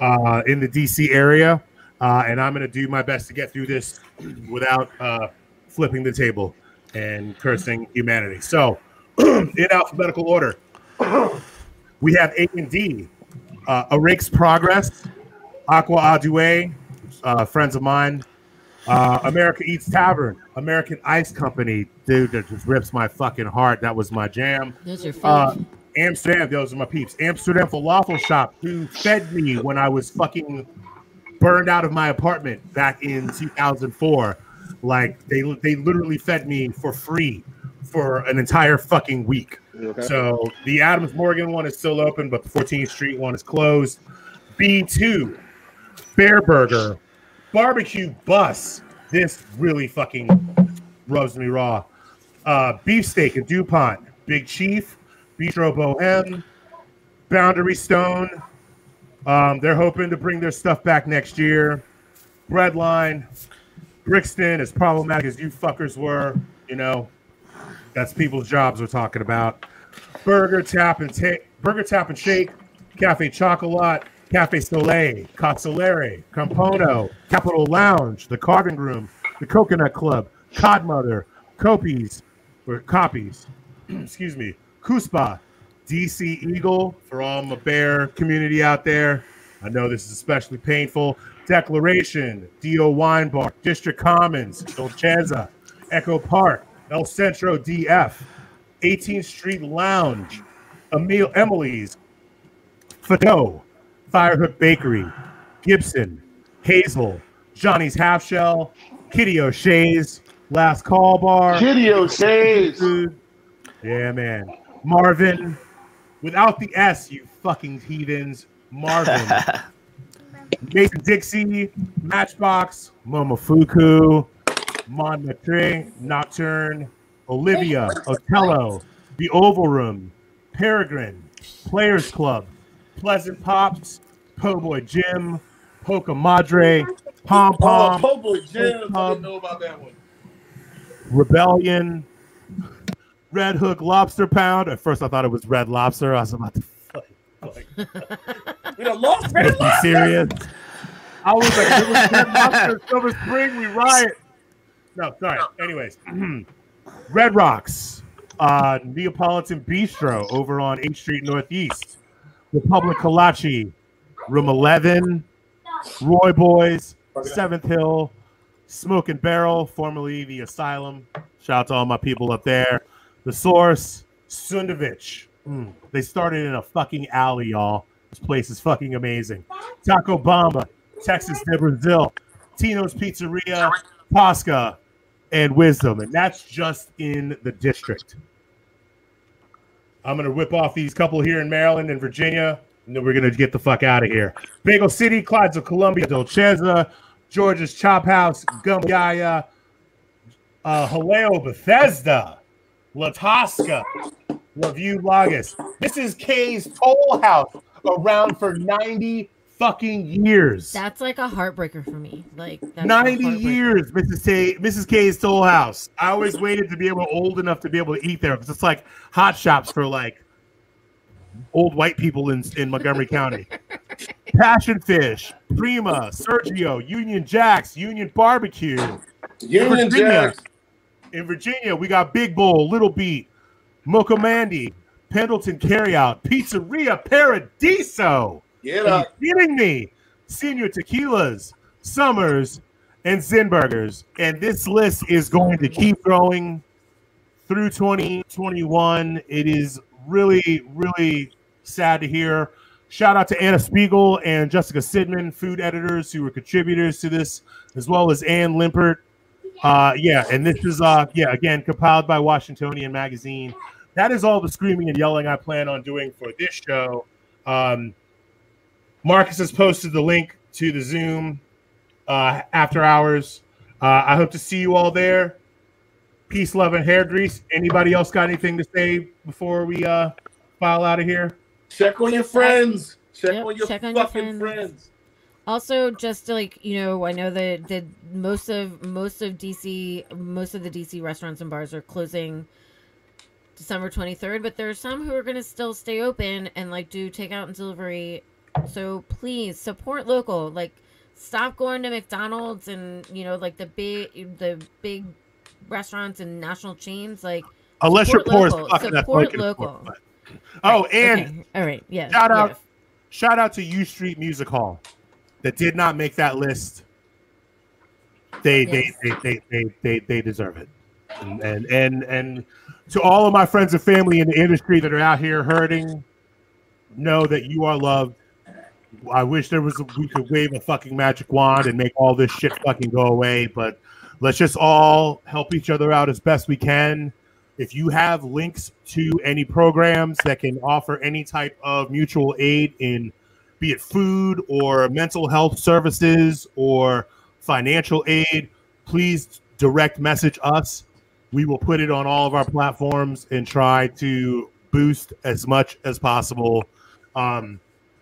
in the DC area. And I'm going to do my best to get through this without flipping the table and cursing humanity. So, in alphabetical order, we have A and D, Arake's Progress, Aqua Adue, friends of mine, America Eats Tavern, American Ice Company. Dude, that just rips my fucking heart. That was my jam. Those are fun. Amsterdam, those are my peeps. Amsterdam Falafel Shop, who fed me when I was fucking burned out of my apartment back in 2004. Like, they literally fed me for free for an entire fucking week. Okay. So the Adams Morgan one is still open, but the 14th Street one is closed. B2, Bear Burger, Barbecue Bus. This really fucking rubs me raw. Beefsteak at DuPont, Big Chief, Bistro Bohem, Boundary Stone. They're hoping to bring their stuff back next year. Breadline, Brixton, as problematic as you fuckers were, you know, that's people's jobs we're talking about. Burger Tap and Shake, Cafe Chocolat, Cafe Soleil, Casolare, Campono, Capitol Lounge, The Carving Room, The Coconut Club, Codmother, Copies, excuse me, Kuspa, DC Eagle, for all my bear community out there. I know this is especially painful. Declaration, D.O. Wine Bar, District Commons, Dolcezza, Echo Park, El Centro DF, 18th Street Lounge, Emily's, Fido, Firehook Bakery, Gibson, Hazel, Johnny's Half Shell, Kitty O'Shea's, Last Call Bar. Kitty O'Shea's. Yeah, man. Marvin. Without the S, you fucking heathens. Marvin. Mason Dixie, Matchbox, Momofuku, Montmartre, Nocturne, Olivia, Otello, The Oval Room, Peregrine, Players Club, Pleasant Pops, Po' Boy Jim, Poca Madre, Pom Pom, Po' Boy Jim, I didn't know about that one. Rebellion, Red Hook Lobster Pound. At first, I thought it was Red Lobster. I was about to like, we done lost Red Lobster. Serious? I was like, it was Red Lobster, Silver Spring. We riot. No, sorry. Anyways, Red Rocks, Neapolitan Bistro over on 8th Street Northeast, Republic Kolache, Room 11, Roy Boys, 7th Hill, Smoke and Barrel, formerly the Asylum. Shout out to all my people up there. The Source, Sundovich. They started in a fucking alley, y'all. This place is fucking amazing. Taco Bomba, Texas de Brazil, Tino's Pizzeria, Posca, and Wisdom. And that's just in the district. I'm going to whip off these couple here in Maryland and Virginia, and then we're going to get the fuck out of here. Bagel City, Clydes of Columbia, Dolcezza, George's Chop House, Gumbayah, Haleo Bethesda, La Tosca, Review Lagos. This is Kay's Toll House, around for 90 fucking years. That's like a heartbreaker for me. Like that's 90 years, Mrs. Kay's Toll House. I always waited to be old enough to be able to eat there. It's like hot shops for like old white people in Montgomery County. Passion Fish, Prima, Sergio, Union Jacks, Union Barbecue. Union Jacks. In Virginia, we got Big Bowl, Little Beat, Mocomandy, Pendleton Carryout, Pizzeria Paradiso. Get up. Are you kidding me? Senior Tequilas, Summers, and Zen Burgers. And this list is going to keep growing through 2021. It is really, really sad to hear. Shout out to Anna Spiegel and Jessica Sidman, food editors who were contributors to this, as well as Ann Limpert. And this is, again, compiled by Washingtonian magazine. That is all the screaming and yelling I plan on doing for this show. Marcus has posted the link to the Zoom after hours. I hope to see you all there. Peace, love, and hair grease. Anybody else got anything to say before we file out of here? Check on your friends. Check on your fucking friends. Also, just to, like, you know, I know that most of the DC restaurants and bars are closing December 23rd, but there are some who are going to still stay open and, like, do takeout and delivery. So please support local. Like, stop going to McDonald's and, you know, like the big restaurants and national chains. Like, unless you're poor as fuck, support local. Oh, and all right, yeah. Shout out to U Street Music Hall that did not make that list. They deserve it. And to all of my friends and family in the industry that are out here hurting, know that you are loved. I wish we could wave a fucking magic wand and make all this shit fucking go away, but let's just all help each other out as best we can. If you have links to any programs that can offer any type of mutual aid in, be it food or mental health services or financial aid, please direct message us. We will put it on all of our platforms and try to boost as much as possible.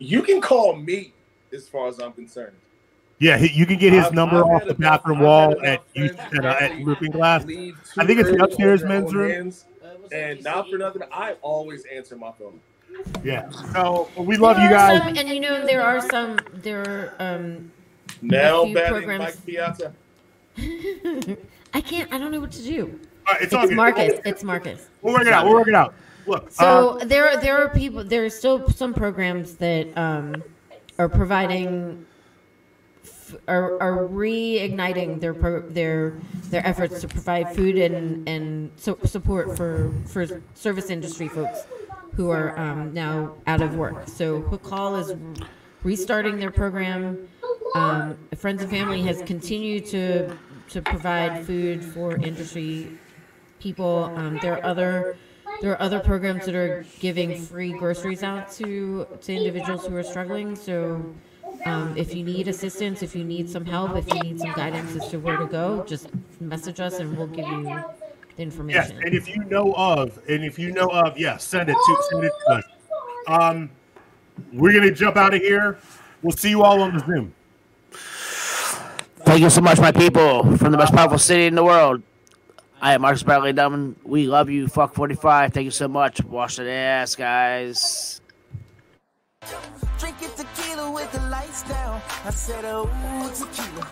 You can call me as far as I'm concerned. Yeah, you can get his number off the bathroom wall at Roofing Glass. I think it's the upstairs men's room. And not for nothing, I always answer my phone. Yeah. So we love you guys. And you know, there are Nell Batty, Mike Piazza. I don't know what to do. It's Marcus. It's Marcus. We'll work it out. We'll work it out. Look. So there are people. There are still some programs that are providing. Are reigniting their efforts to provide food and support for service industry folks who are now out of work. So Hookall is restarting their program. Friends and Family has continued to provide food for industry people. There are other programs that are giving free groceries out to individuals who are struggling. So. If you need assistance, if you need some help, if you need some guidance as to where to go, just message us and we'll give you the information. Yes, and if you know of, yes, send it to us. We're gonna jump out of here. We'll see you all on the Zoom. Thank you so much, my people from the most powerful city in the world. I am Marcus Bradley Dunn. We love you. Fuck 45. Thank you so much. Wash that ass, guys. Drinking tequila with the lights down. I said, ooh, tequila,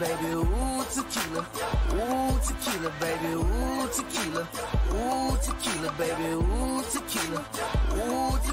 baby, ooh, tequila, baby, ooh, tequila, baby, ooh, tequila, ooh, tequila.